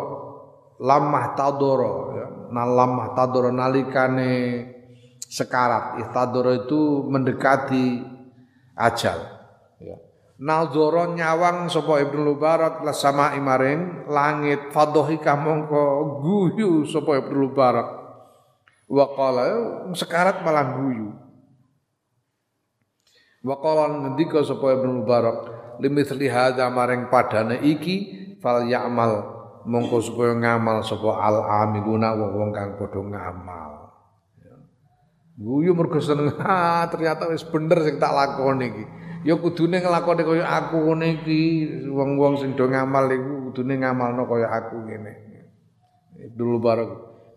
ya. Nah lamah tadoro nalikane sekarat ihtadoro itu mendekati ajal ya. Nazoro nyawang sapa Ibnu Mubarak la sama imaring langit fadhika mongko guyu sapa Ibnu Mubarak wa qala sekarat malah guyu wa qala ngendika sapa Ibnu Mubarak limithli hadza maring padane iki fal ya'mal mongko supaya ngamal sapa al amiluna wong-wong kang padha ngamal ya guyu mergo seneng ternyata wis bener sing tak lakoni iki ya kudune nglakoni kaya aku ngene iki wong-wong sing do ngamal iku kudune ngamalno kaya aku ngene dulu bareng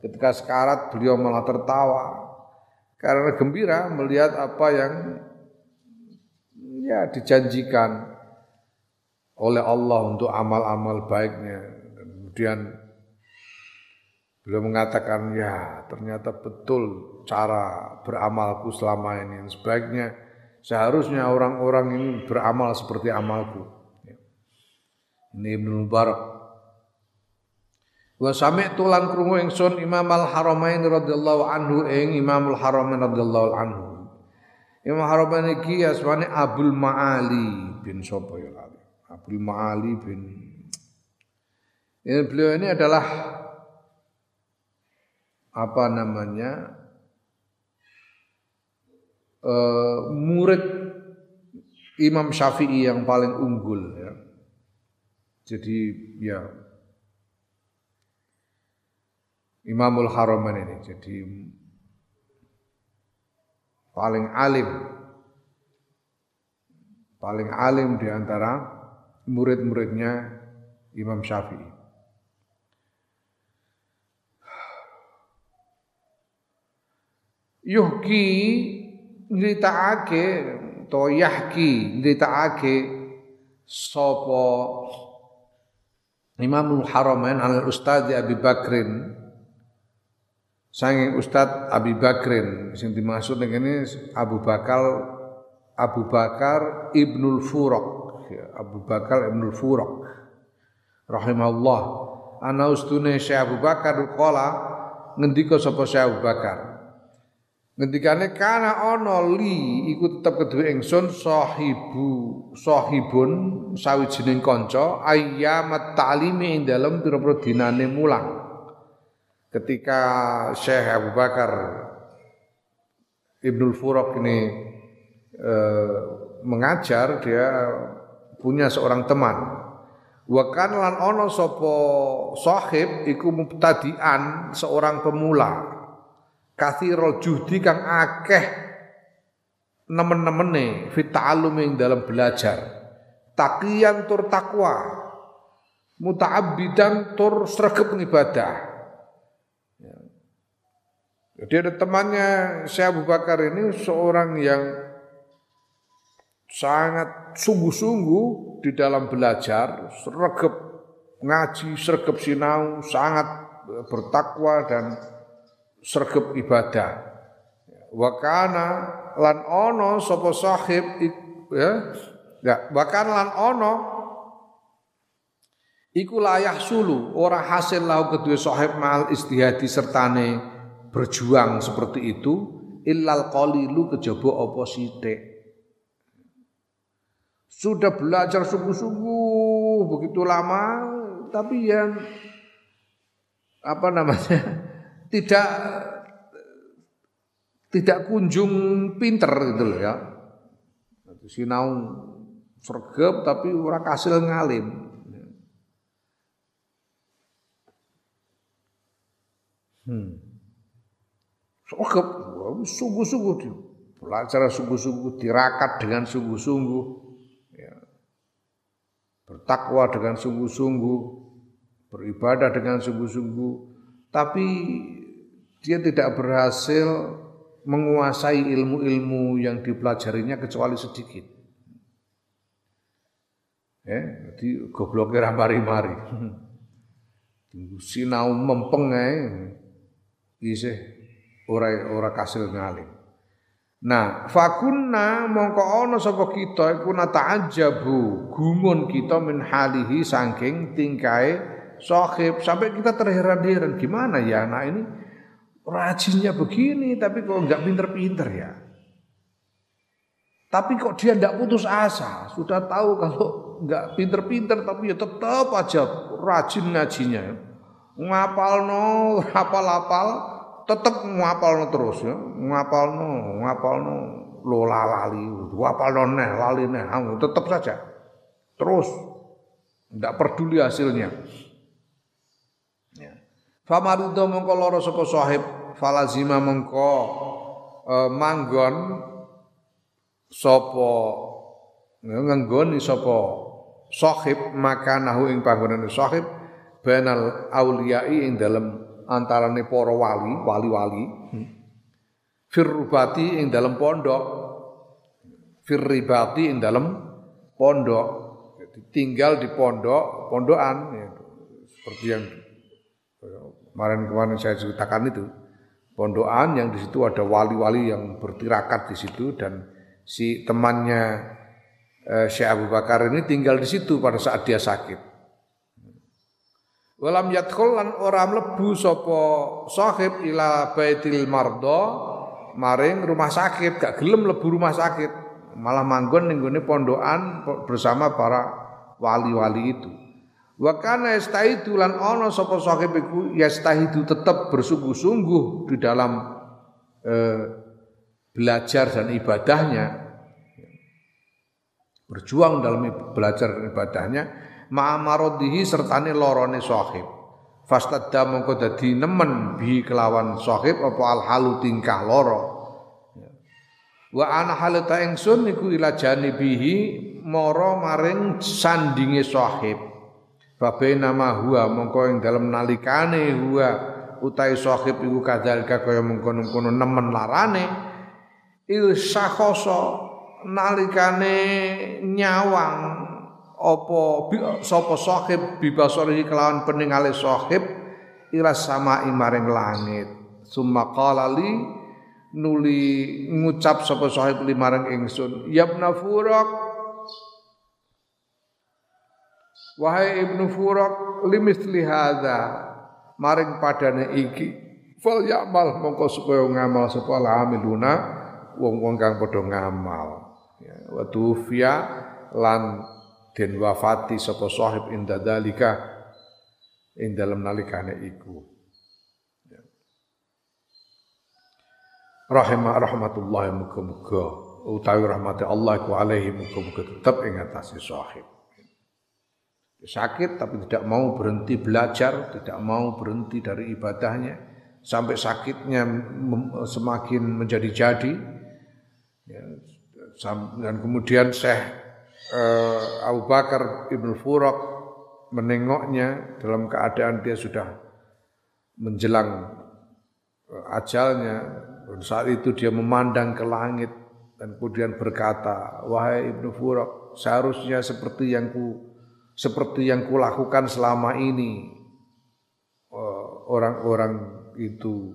ketika sekarat beliau malah tertawa karena gembira melihat apa yang ya dijanjikan oleh Allah untuk amal-amal baiknya. Kemudian beliau mengatakan, ya ternyata betul cara beramalku selama ini. Sebaiknya seharusnya orang-orang ini beramal seperti amalku. Ini Ibnu Mubarak. Wa sami'tu lan krungu ingsun Imamul Haramain radhiyallahu anhu ing Imamul Haramain radhiyallahu anhu. Imam Haramain iki asmane Abul Ma'ali bin Sopoyo. Abdul Ma'ali bin ini beliau ini adalah apa namanya murid Imam Syafi'i yang paling unggul ya. Jadi ya Imamul Haramain ini jadi paling alim di antara murid-muridnya Imam Syafi'i. Yuhki nritaake to yahki nritaake sapa Imamul Haramain al Ustaz Abi Bakrin sanging Ustaz Abi Bakrin sing dimaksud ngene Abu Bakar Ibnul Furak Abu Bakar Ibnul Furak rahimahullah ana ustune Syekh Abu Bakar qala ngendika sapa Syekh Abu Bakar ngendikane kana ana li iku tetep kedue ingsun sahibun sawijining kanca ayyamat ta'limi ing dalem pira-pira dinane mulang ketika Syekh Abu Bakar Ibnul Furak ini mengajar, dia punya seorang teman. Wa kan lan ana sapa sahib iku mubtadi'an, seorang pemula. Kathiro juhdi kang akeh nemen-nemene fit ta'allum ing dalam belajar. Taqiyan tur takwa. Muta'abbidan tur sregep ibadah. Jadi ada temannya Syekh Abu Bakar ini seorang yang sangat sungguh-sungguh di dalam belajar, sregep ngaji, sregep sinau, sangat bertakwa dan sregep ibadah. Wa kana lan ono sapa sahib iku layah sulu ora hasil lau kedua sahib ma'al istihadi sertane berjuang seperti itu, illal qalilu kejaba apa sithik. Sudah belajar sungguh-sungguh begitu lama, tapi yang tidak kunjung pinter gitu loh ya. Sinau sregep tapi ora kasil ngalim. Sokep, sungguh-sungguh belajar sungguh-sungguh, tirakat dengan sungguh-sungguh, ya. Bertakwa dengan sungguh-sungguh, beribadah dengan sungguh-sungguh, tapi dia tidak berhasil menguasai ilmu-ilmu yang dipelajarinya kecuali sedikit. Ya, jadi gobloknya mari-mari, sinau mempengai, isih. Ora kasil ngalim. Nah, fakunna mongko ana sapa kita iku nata'ajabu, gumun kita min halihi saking tingkae sahib, sampai kita terheran-heran gimana ya anak ini rajinnya begini tapi kok enggak pinter-pinter ya. Tapi kok dia enggak putus asa, sudah tahu kalau enggak pinter-pinter tapi ya tetap aja rajin ngajinya. Ngapalno, hafal-hafal tetap ngapalno terus ya, ngapalno lo lali, ngapalno neh lali neh, tetap saja terus, tidak peduli hasilnya. Famaridho mongko loro sapa sahib, falazima mongko manggon sapa nganggoni sapa sahib, maka nahu ing panggonane sahib banal auliyai ing dalem antarane para wali-wali firribati ing dalam pondok, firribati ing dalam pondok, tinggal di pondok, pondokan ya, seperti yang kemarin saya ceritakan itu, pondokan yang di situ ada wali-wali yang bertirakat di situ, dan si temannya Syekh Abu Bakar ini tinggal di situ pada saat dia sakit. Walam yadkhul lan ora mlebu sapa sahib ila baitil mardha maring rumah sakit, gak gelem mlebu rumah sakit, malah manggon ning gone pondokan bersama para wali-wali itu. Wa kana yastahidu lan ana sapa sahib iku yastahidu tetep bersungguh-sungguh di dalam belajar dan ibadahnya, berjuang dalam belajar dan ibadahnya, ma'amarodihi sertane lorone sahib. Fastadda mongko dadi nemen bi kelawan sahib apa alhalu tingkah loro. Wa ana halata ingsun niku ila janibihi mara maring sandinge sahib. Babe nama huwa mongko ing dalem nalikane huwa utai sahib iku kadhalika kaya mengkono-kono nemen larane il sakhoso nalikane nyawang opo sapa sahib bibasori kelawan peningale sahib ila sama'i maring langit. Summa qala li nuli ngucap sapa sahib li maring ingsun, ya Ibnu Furak, wahai Ibnu Furak, limithli hadza maring padane iki fal ya'mal mongko supaya ngamal sapa amiluna wong-wong kang padha ngamal ya wa tufiya lan den wafati sapa sahib inda dalika ing dalem nalikane iku. rahmatullahi muga-muga utawi rahmati Allah ku alaihi muga-muga tetep ing atase sahib. Sakit tapi tidak mau berhenti belajar, tidak mau berhenti dari ibadahnya sampai sakitnya semakin menjadi-jadi. Dan kemudian Syekh Abu Bakar Ibnul Furak menengoknya dalam keadaan dia sudah menjelang ajalnya. Dan saat itu dia memandang ke langit dan kemudian berkata, wahai Ibnu Furak, seharusnya seperti yang ku lakukan selama ini. Orang-orang itu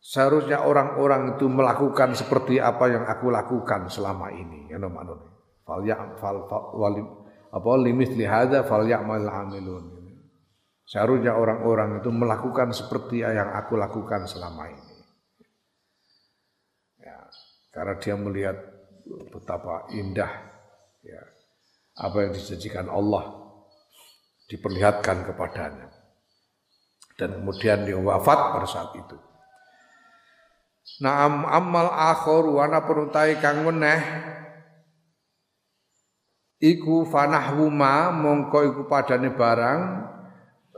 seharusnya orang-orang itu melakukan seperti apa yang aku lakukan selama ini. Ya namanya. Limithli hadza falyamal amilun. Seharusnya orang-orang itu melakukan seperti yang aku lakukan selama ini. Ya, karena dia melihat betapa indah ya, apa yang dijanjikan Allah diperlihatkan kepadanya. Dan kemudian dia wafat pada saat itu. Na'am ammal akhir wana peruntai kang weneh iku fanahuma mongko iku padane barang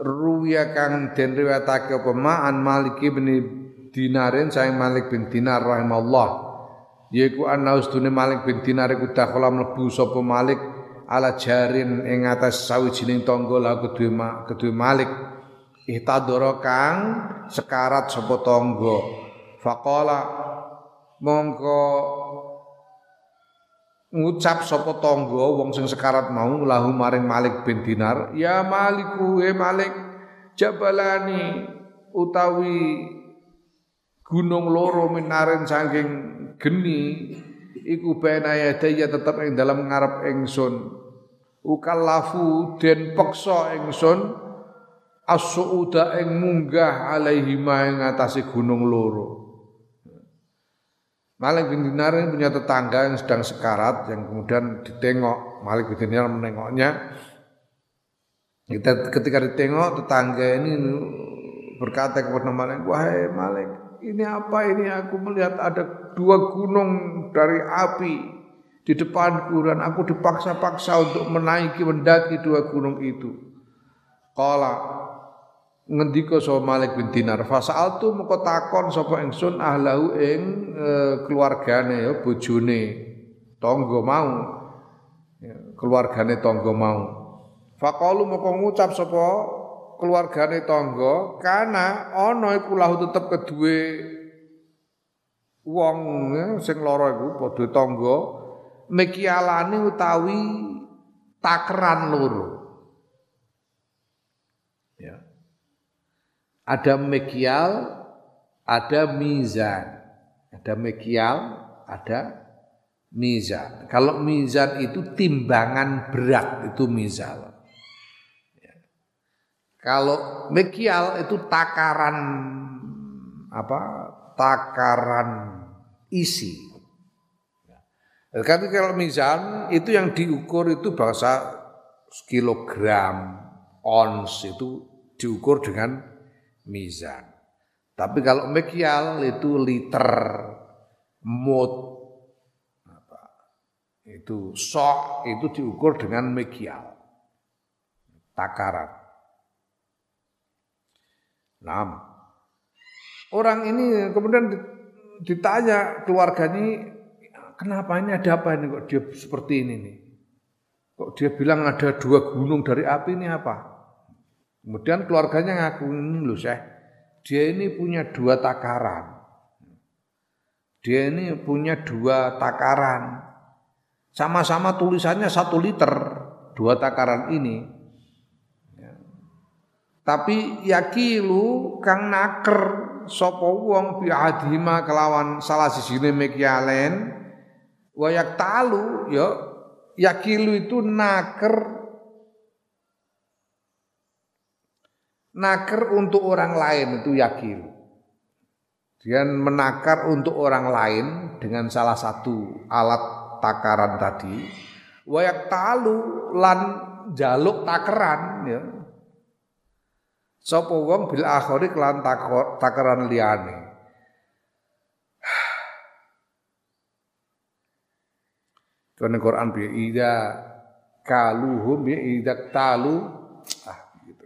ruya kang den riwayatake apa ma'an Malik bin Dinar saing Malik bin Dinar rahimallah yaiku ana usdune Malik bin Dinar iku dakhala mlebu sapa Malik ala jarin ing atas sawijining tangga la kedue Malik ihtadoro kang sekarat sapa tangga faqala mongko ngucap sapa tangga wong sing sekarat mau lahu maring Malik bin Dinar ya Maliku he Malik jabalani utawi gunung loro minaren saking geni iku benaya daya tetep ing dalem ngarep ingsun ukallafu den peksa ingsun as-suuda ing munggah alaihi ma ing atase gunung loro. Malik bin Dinar ini punya tetangga yang sedang sekarat, yang kemudian ditengok. Malik bin Dinar menengoknya. Ketika ditengok, tetangga ini berkata kepada Malik, wahai Malik, ini apa ini? Aku melihat ada dua gunung dari api di depanku dan aku dipaksa-paksa untuk mendaki dua gunung itu. Qala ngendika sapa Malik bin Dinar fasal tu moko takon sapa ingsun ahlahu ing keluargane ya bojone tangga mau keluargane tangga mau faqalu moko ngucap sapa keluargane tangga kana ana iku lahu tetep keduwe wong sing lara iku padha tangga mikialane utawi takeran loro. Ada mekial, ada mizan. Ada mekial, ada mizan. Kalau mizan itu timbangan berat, itu mizan. Ya. Kalau mekial itu takaran takaran isi. Ya. Karena kalau mizan itu yang diukur itu bahasa kilogram, ons itu diukur dengan mizan. Tapi kalau mekial itu liter, mut, itu sok itu diukur dengan mekial, takaran. 6. Orang ini kemudian ditanya keluarganya, kenapa ini ada apa ini kok dia seperti ini nih? Kok dia bilang ada dua gunung dari api ini apa? Kemudian keluarganya ngaku, ini loh Syekh, dia ini punya dua takaran. Dia ini punya dua takaran. Sama-sama tulisannya 1 liter, dua takaran ini. Ya. Tapi yakilu kang naker sapa wong biadhima kelawan salah sisine mekialen wayak talu ya yakilu itu naker. Nakar untuk orang lain itu yakil. Dia menakar untuk orang lain dengan salah satu alat takaran tadi. Wayak talu lan jaluk takaran. Ya. sapa wong bil akhiri lan takaran liyane. Karena Quran bi idza kaluhum bi idza talu gitu.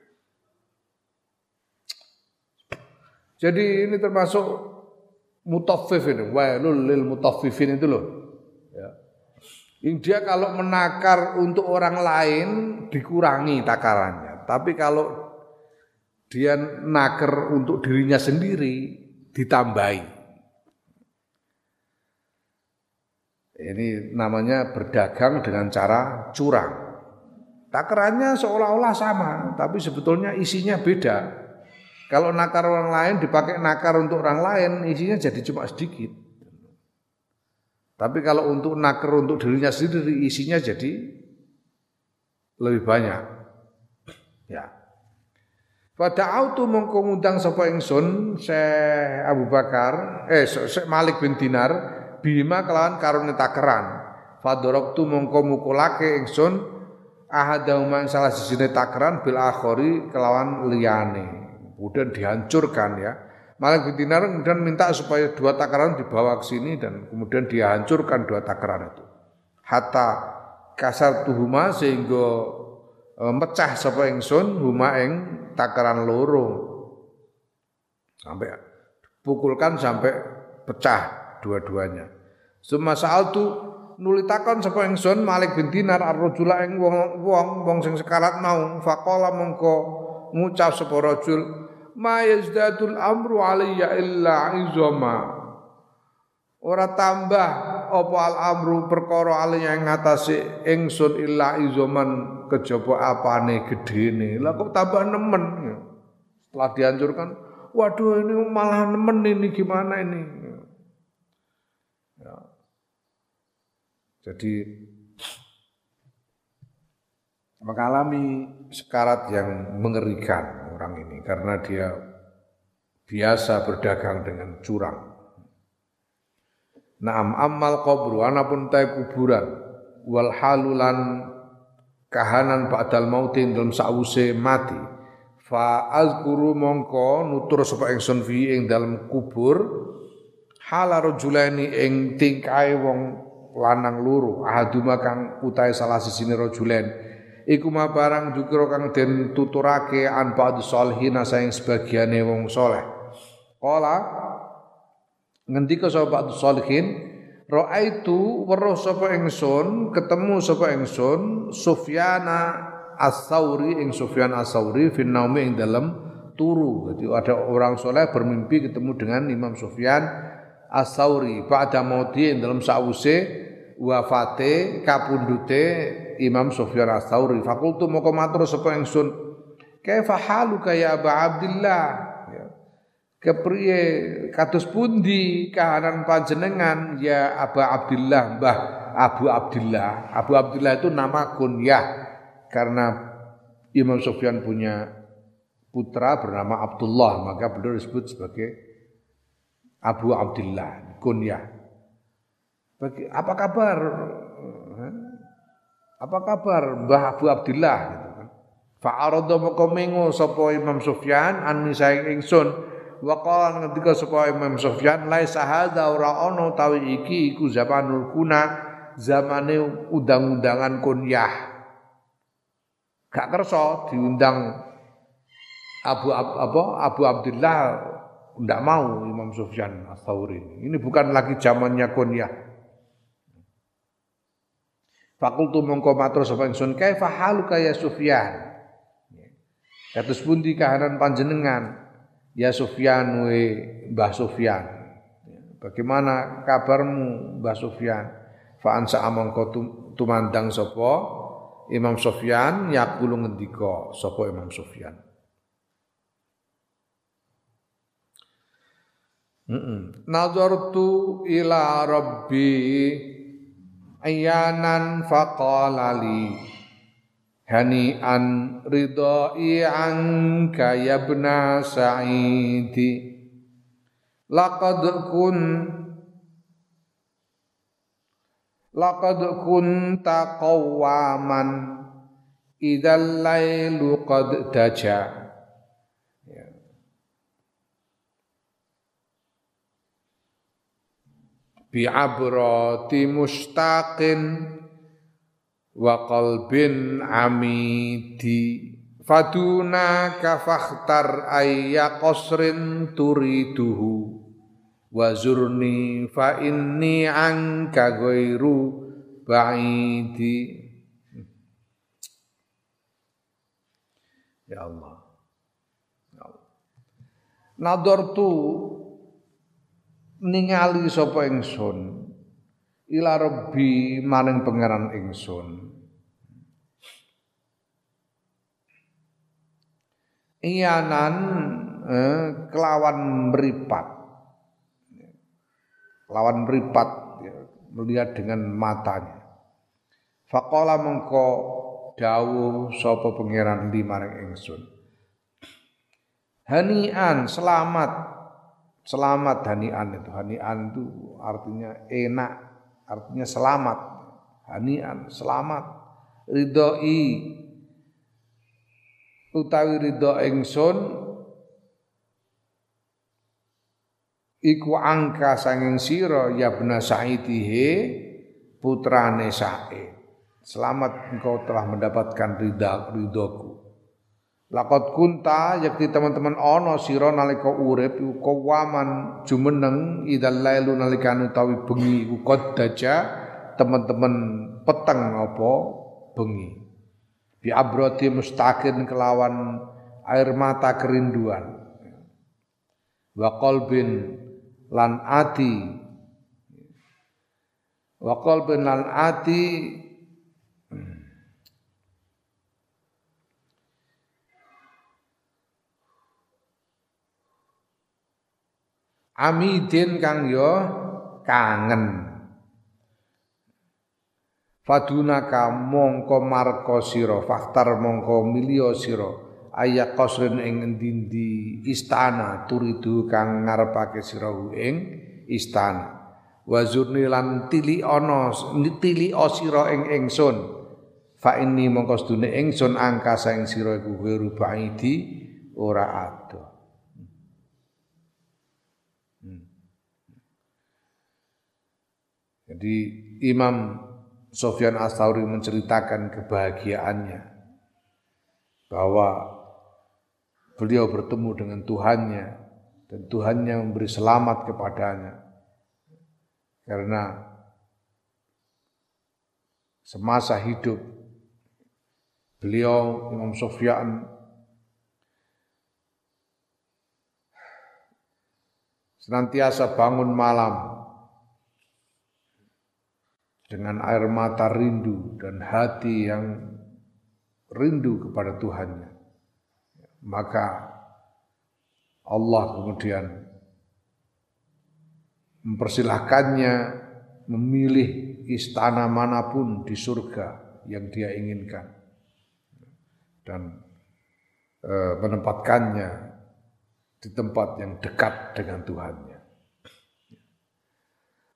Jadi ini termasuk mutaffifin, wailul lil mutaffifin itu loh. Ya. Dia kalau menakar untuk orang lain dikurangi takarannya, tapi kalau dia nakar untuk dirinya sendiri ditambahi. Ini namanya berdagang dengan cara curang. Takarannya seolah-olah sama, tapi sebetulnya isinya beda. Kalau nakar orang lain dipakai nakar untuk orang lain, isinya jadi cuma sedikit. Tapi kalau untuk nakar untuk dirinya sendiri, isinya jadi lebih banyak. Ya. Fada'autu mongko ngundang sapa ingsun Syekh Abu Bakar, Syekh Malik bin Dinar bima kelawan karone takeran. Fadoroktu mongko mukulake ingsun ahadauma salah sisine takeran bil akhori kelawan liyane. Kemudian dihancurkan ya. Malik bin Dinar kemudian minta supaya dua takeran dibawa ke sini dan kemudian dihancurkan dua takeran itu. Hatta kasar tuhuma sehingga mecah sapa ingsun huma ing takeran loro. Sampai pukulkan sampai pecah dua-duanya. Summa sa'altu nuli takon sapa ingsun Malik bin Dinar ar-rajula ing wong sing sekarat mau faqala mongko ngucap sapa rajul ma yazdadul amru alayya illa izama ora tambah apa al-amru perkara alayya ing ngatasé ingsun illa izaman kejaba apane gedene lha kok tambah nemen setelah dihancurkan waduh ini malah nemen ini gimana ini. Jadi mengalami sekarat yang mengerikan orang ini karena dia biasa berdagang dengan curang. Naam ammal qabru anapun ta kuburan wal halulan kahanan ba'dal mautin dalam sa'wuse mati fa azkuru mongko nutur sapa ingsun fi ing dalam kubur hala rajulaini ing tingkae wong lanang luru ahaduma kang utahe salah sisine rajulen iku ma barang dukira kang den tuturake an ba'du salihina saing sebagiane wong saleh qala ngendika sapa ba'du salihin raaitu weruh sapa ingsun ketemu sapa ingsun Sufyan Ats-Tsauri fi naumi ing dalem turu. Jadi ada orang saleh bermimpi ketemu dengan Imam Sufyan Ats-Tsauri ba'da mauti dalam sa'wuse wafate kapundute Imam Sufyan Ats-Tsauri fakultu moko matur sapa ingsun kaifa haluka ya Abu Abdillah ya kepriye kados pundi kahanan panjenengan ya Abu Abdillah Mbah Abu Abdillah. Abu Abdillah itu nama kunyah karena Imam Sufyan punya putra bernama Abdullah maka beliau disebut sebagai Abu Abdillah kunyah. Apa kabar? Apa kabar Mbah Abu Abdillah gitu kan. Fa'arada maqamingo sapa Imam Sufyan anni saing ingsun wa qala ngendika sapa Imam Sufyan laisa hadza ora ono tawi iki iku zamanul kuna zamane undang-undangan kunyah. Gak kersa diundang Abu Abdillah tidak mau Imam Sufyan Ats-Tsauri. Ini bukan lagi zamannya kunyah. Fakultu mongko matur sapa ingsun kaifa haluka ya Sufyan. Kados pundi kahanan panjenengan ya Sufyan we Mbah Sufyan. Bagaimana kabarmu Mbah Sufyan? Fa ansa mongko tumandang sapa Imam Sufyan yaqulu ngendika sapa Imam Sufyan. Nazartu ila rabbi ayanan faqala li hani'an ridai anka ya ibna sa'idi laqad kunta qawwaman idal lailu qad daja bi'abrati mustaqin wa qalbin amidi faduna kafakhtar ayya qasrin turiduhu wa zurni fa inni anka ghairu ba'idi. Ya Allah, ya Allah. Nadartu ningali sapa ingsun ila rabbi maring pangeran ingsun. Iyanan kelawan meripat. Lawan meripat ya, melihat dengan matanya. Faqala mengko dawuh sapa pangeran limaring ingsun. Hanian, selamat. Selamat hanian itu. Hanian itu artinya enak, artinya selamat. Hanian, selamat. Ridhoi utawi ridho ingsun iku angka sanging sira ya bna Sa'idihe putrane Sa'id. Selamat engkau telah mendapatkan ridhaku. Laqad kunta yakti teman-teman ana sira nalika urip iku qawaman jumeneng idal lailu nalika utawi bengi iku qaddaja teman-teman peteng apa bengi. Bi abrati mustaqin kelawan air mata kerinduan. Wa qalbin lan ati. Wa qalbin lan ati amidin kang yo kangen. Fadunaka mongko marko siro, faktar mongko milio siro, ayak kosrin ing dindi istana, turidu kang ngarepake siro ing istana. Wazurni lan tili ono, tili o siro ing ingsun. Fa ini mongko sedune ingsun angkasa ing siro iku guru ba'idi ora adoh. Jadi Imam Sufyan Ats-Tsauri menceritakan kebahagiaannya bahwa beliau bertemu dengan Tuhannya dan Tuhannya memberi selamat kepadanya karena semasa hidup beliau Imam Sufyan senantiasa bangun malam dengan air mata rindu dan hati yang rindu kepada Tuhannya. Maka Allah kemudian mempersilahkannya memilih istana manapun di surga yang dia inginkan dan menempatkannya di tempat yang dekat dengan Tuhannya.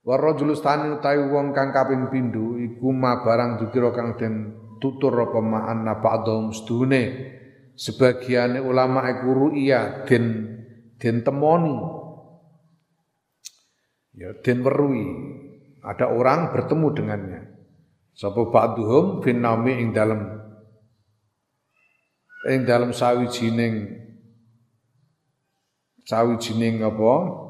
Warajulus tani utawi wong kang kaping pindho iku ma barang dikira kang den tutur apa ma'anna ba'dhum sedune sebagiane ulama iku ru'ya den temoni ya den werui ada orang bertemu dengannya sapa ba'dhum finami ing dalem sawijining apa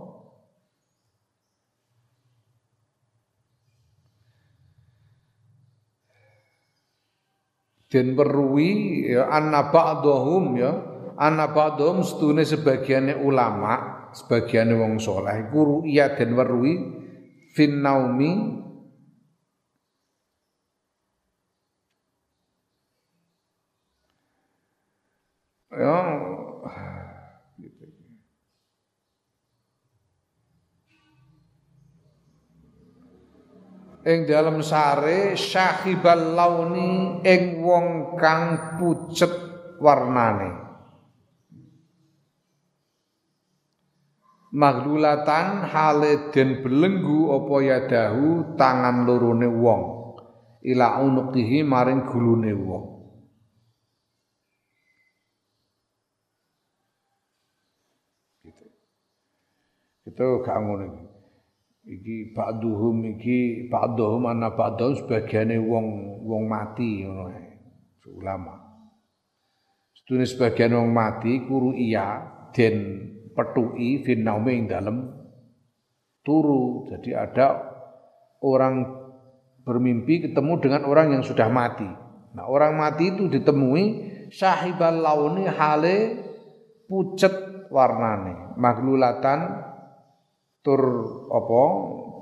dan berui ya anna ba'dhum setune sebagiane ulama sebagiane wong saleh iku ru'ya den berui fin naumi ya ing dalam sare syahibal launi ing wong kang pucet warnane maghlulatan hale den belenggu apa yadahu tangan lorone wong ila unuqihi maring gulune wong gitu gak ngono iki ba'duhum ana ba'dhum sebagiane wong mati ngono ae ulama. Sedune sebagian wong mati kuru iya den petuki finaume ing dalem turu. Jadi ada orang bermimpi ketemu dengan orang yang sudah mati. Nah, orang mati itu ditemui sahibal launi hale pucet warnane, maglulatan tur apa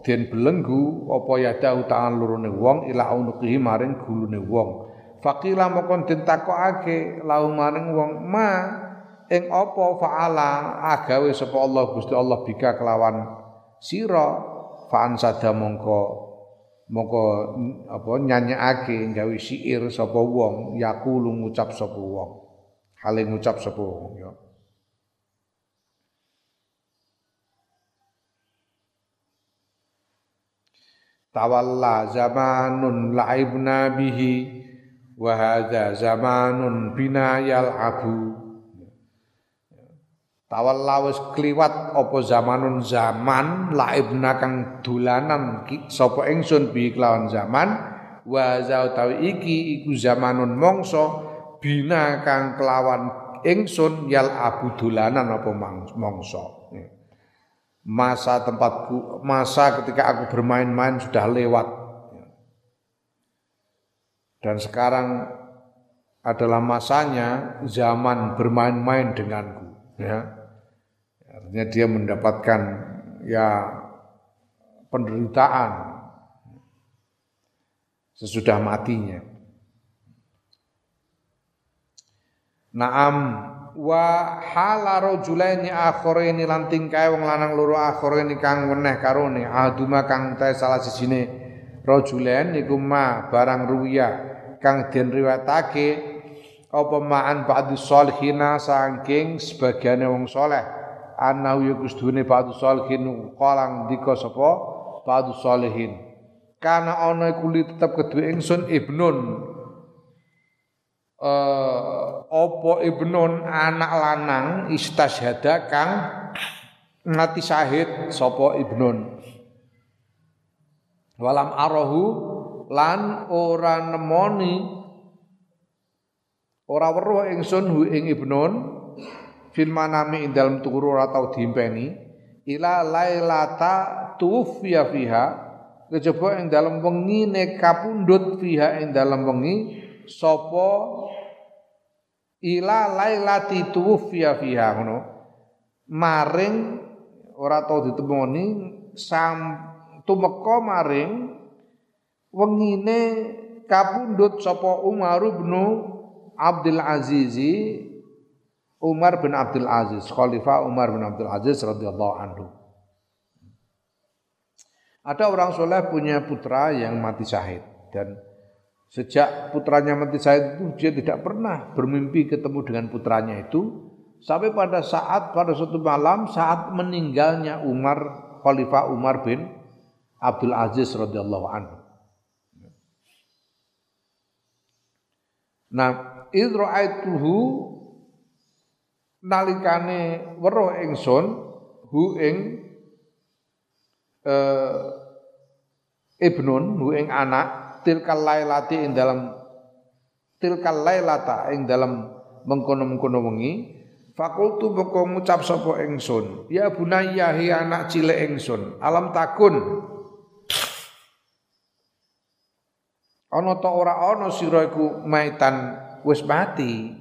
den belenggu apa yadau ta'an lurune wong ila unuqihi maring gulune wong. Faqila mongkon den takokake lahu maring wong ma ing apa faala agawe sapa Allah Gusti Allah bika kelawan sira faan sada mongko apa nyanyakake gawe syair sapa wong yaqulu ngucap sapa wong hale ngucap sapa wong ya. Tawalla zamanun la'ibna bihi wa hadza zamanun bina yal'abu. Tawalla wis kliwat apa zamanun zaman la'ibna kang dolanan sapa ingsun bi kelawan zaman wa za utawi iki iku zamanun mongso bina kang kelawan ingsun yal'abu dolanan apa mongso. Masa tempatku, masa ketika aku bermain-main sudah lewat. Dan sekarang adalah masanya zaman bermain-main denganku. Ya. Artinya dia mendapatkan ya penderitaan sesudah matinya. Naam wa hala rajulaini akhiraini lan tingkae wong lanang loro akhiraini kang weneh karone aduma kang ta salah sijine rajulen iku ma barang ruya kang den riwayatake apa ma'an ba'du salihina saking sebagiane wong saleh anau ya gustune ba'du salihin qalang dika sapa ba'du salihin kana ana iku tetep keduwe ingsun ibnun opo ibnun anak lanang istasyhada kang ngati syahid sapa ibnun walam arahu lan ora nemoni ora weruh ingsun hu ing ibnun fil manami ing dalem turu ora tau diimpeni ila lailata tufiya fiha kejaba ing dalem wengi ne kapundhut fiha ing dalem wengi sapa ila lailati tuwfiya fiha ngono maring ora tau ditemoni sam tumeka maring wengine kapundhut sapa Umar bin Abdul Aziz Khalifah Umar bin Abdul Aziz radhiyallahu anhu. Ada orang soleh punya putra yang mati syahid dan sejak putranya mati syahid itu dia tidak pernah bermimpi ketemu dengan putranya itu sampai pada suatu malam saat meninggalnya Khalifah Umar bin Abdul Aziz radhiyallahu anhu. Nah, idra'aituhu nalikane weruh ingsun hu ing ibnun hu ing anak tilkal lailata ing dalam mengkono-mengkono wengi fakultu moko ngucap sapa ingsun ya bunayya hi anak cilik ingsun alam takun ana ta ora ana sira iku maitan wis mati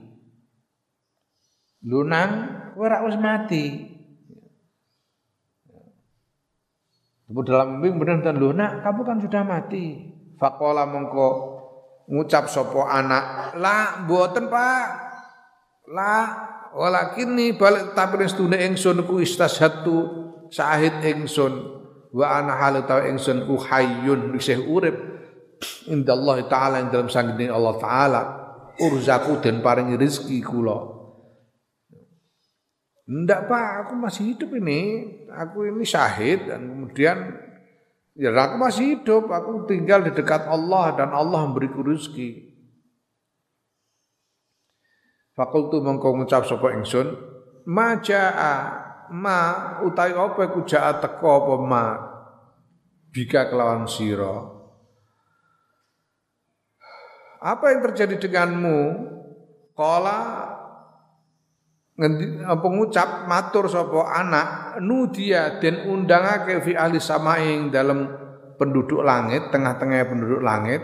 lunang ora wis mati. Temu dalam mimpi beneran lunak kamu kan sudah mati. Faqala mongko ngucap sapa anak la mboten Pak la walakinni balik tapi restune ingsun ku istashatu syahid ingsun wa ana halata ingsun ku hayyun isih urip indallahi taala ing dalam sanggene Allah taala urzaku den paringi rezeki kula. Ndak Pak, aku masih hidup ini, aku ini syahid dan kemudian ya aku masih hidup, aku tinggal di dekat Allah dan Allah memberiku rezeki. Fakultu mongko ngucap sapa ingsun, ma jaa ma utawi apa iku jaa teko apa ma bika kelawan sira. Apa yang terjadi denganmu? Qala pengucap matur sapa anak nudia den undangake fi ahli samaing dalam penduduk langit, tengah-tengah penduduk langit.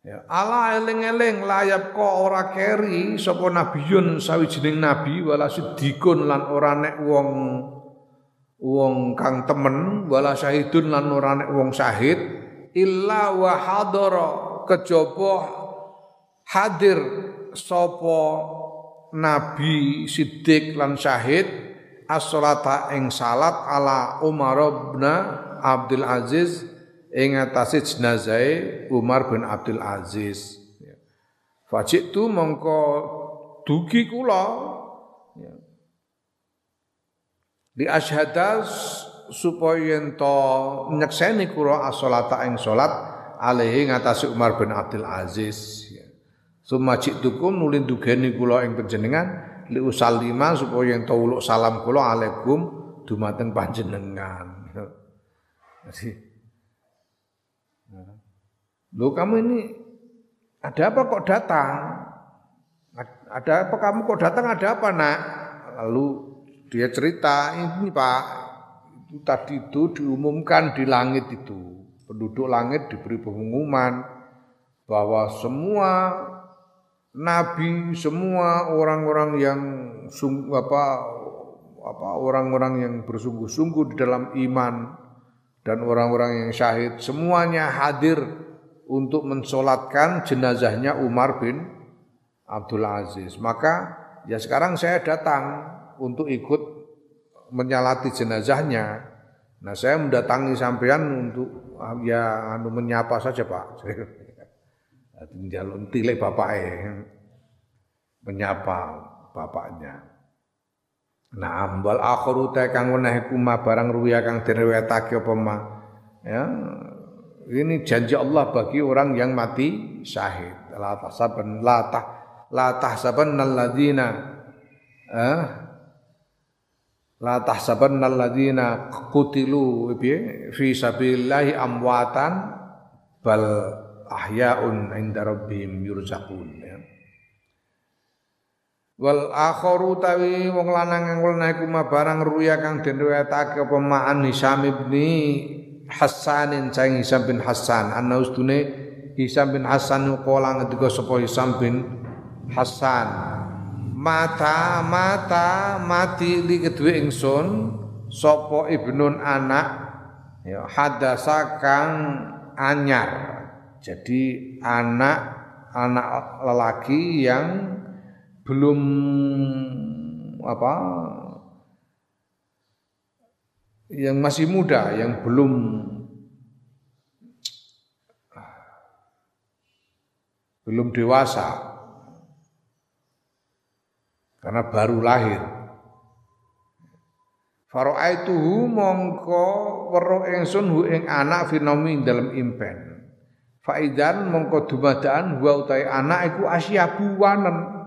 Ya, ala eling-eling layap ko ora keri sapa nabiyun sawijining nabi wala sidikun lan ora nek wong kang temen wala syahidun lan ora nek wong syahid illa wa hadara kejaba hadir sapa nabi siddiq lan syahid as-salata ing salat ala Umar bin Abdul Aziz ing atase jenazah Umar bin Abdul Aziz. Fajik tu mongko dugi kula di asyhadas supaya ento nyekseni kula as-salata ing salat alaihi ngatasi Umar bin Abdul Aziz. Sumajik tukum nuli dugeni kula ing panjenengan li usallima supaya ento uluk salam kula alaikum dumateng panjenengan. Jadi loh kamu ini ada apa kok datang? Ada apa kamu kok datang? Ada apa nak? Lalu dia cerita ini Pak, itu tadi itu diumumkan di langit itu, penduduk langit diberi pengumuman bahwa semua nabi, semua orang-orang yang orang-orang yang bersungguh-sungguh di dalam iman dan orang-orang yang syahid semuanya hadir untuk mensolatkan jenazahnya Umar bin Abdul Aziz. Maka ya sekarang saya datang untuk ikut menyalati jenazahnya. Nah saya mendatangi sampean untuk ya menyapa saja Pak. Jalon tilek bapaknya, menyapa bapaknya. Nah ambal akhiru ta kang weneh kuma barang ruya kang diriwetake apa ma. Ya ini janji Allah bagi orang yang mati syahid. La tahsabanna alladziina qutilu fi sabilillahi amwatan bal ahyaun 'inda rabbihim yurzaqun. Wal akharu tawi wong lanang kang lenaiku barang ruya kang den riwayatake apa ma'an Hisyam bin Hassanin saing Hisyam bin Hassan ana ustune Hisyam bin Hassan kala ngendika sapa Hisyam bin Hassan mati li kedue ingsun sapa ibnun anak ya hadasa kang anyar. Jadi anak lelaki yang belum yang masih muda, yang belum dewasa karena baru lahir. Faraituhu mongko weruh ingsun hu ing anak finomi dalam impen. Faidan mongko dumadaan wa utai anak iku asyabu wanen.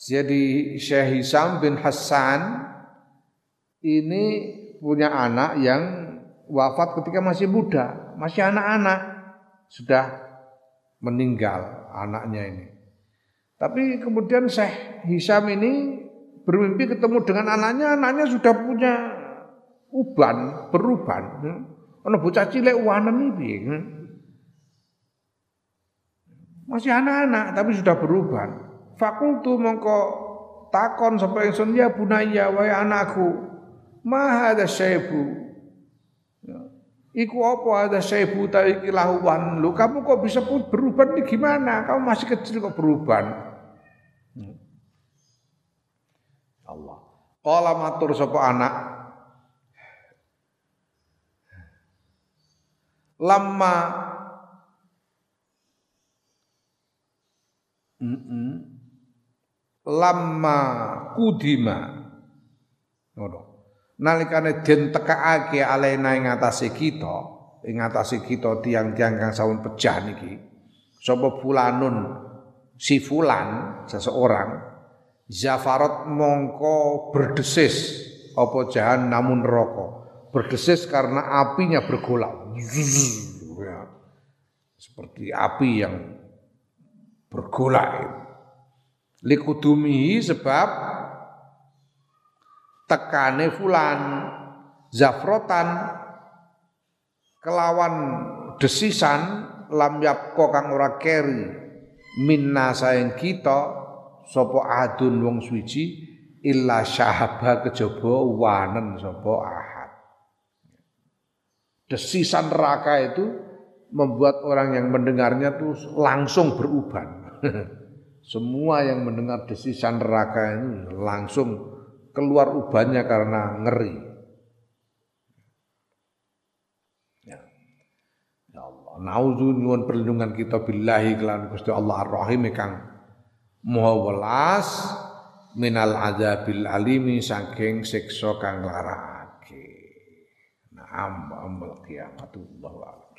Jadi Syekh Hisyam bin Hassan ini punya anak yang wafat ketika masih muda, masih anak-anak, sudah meninggal anaknya ini. Tapi kemudian Syekh Hisyam ini bermimpi ketemu dengan anaknya sudah punya beruban. Ono bocah cilik wanem iki. Masih anak-anak tapi sudah beruban. Fakultu mongko takon sapa ingsun ya bunaya wae anakku. Ma hada syaibu iku apa ada syaibu ta iki lahuan. Lu kamu kok bisa beruban ini gimana? Kamu masih kecil kok beruban. Allah qala matur sapa anak lamma lamma kudima ngono nalikane den tekaake alena ing atase kita tiang-tiang kang saun pejah niki sapa fulanun si fulan seseorang zafarat mongko berdesis apa jahanam neraka berdesis karena apinya bergolak. Seperti api yang bergolak. Likudumihi sebab tekane fulan zafrotan kelawan desisan lam yapko kang ora keri minna saeng kita sapa adun wong suci illa syahaba kejaba wanen sapa ahad. Desisan neraka itu membuat orang yang mendengarnya tuh langsung beruban. Semua yang mendengar desisan neraka itu langsung keluar ubannya karena ngeri. Nauzu nyuwun perlindungan kita billahi kelan Gusti Allah Ar-Rahim kang maha welas minal azabil alimi saking siksa kang larake. Naam amal kiamatullah.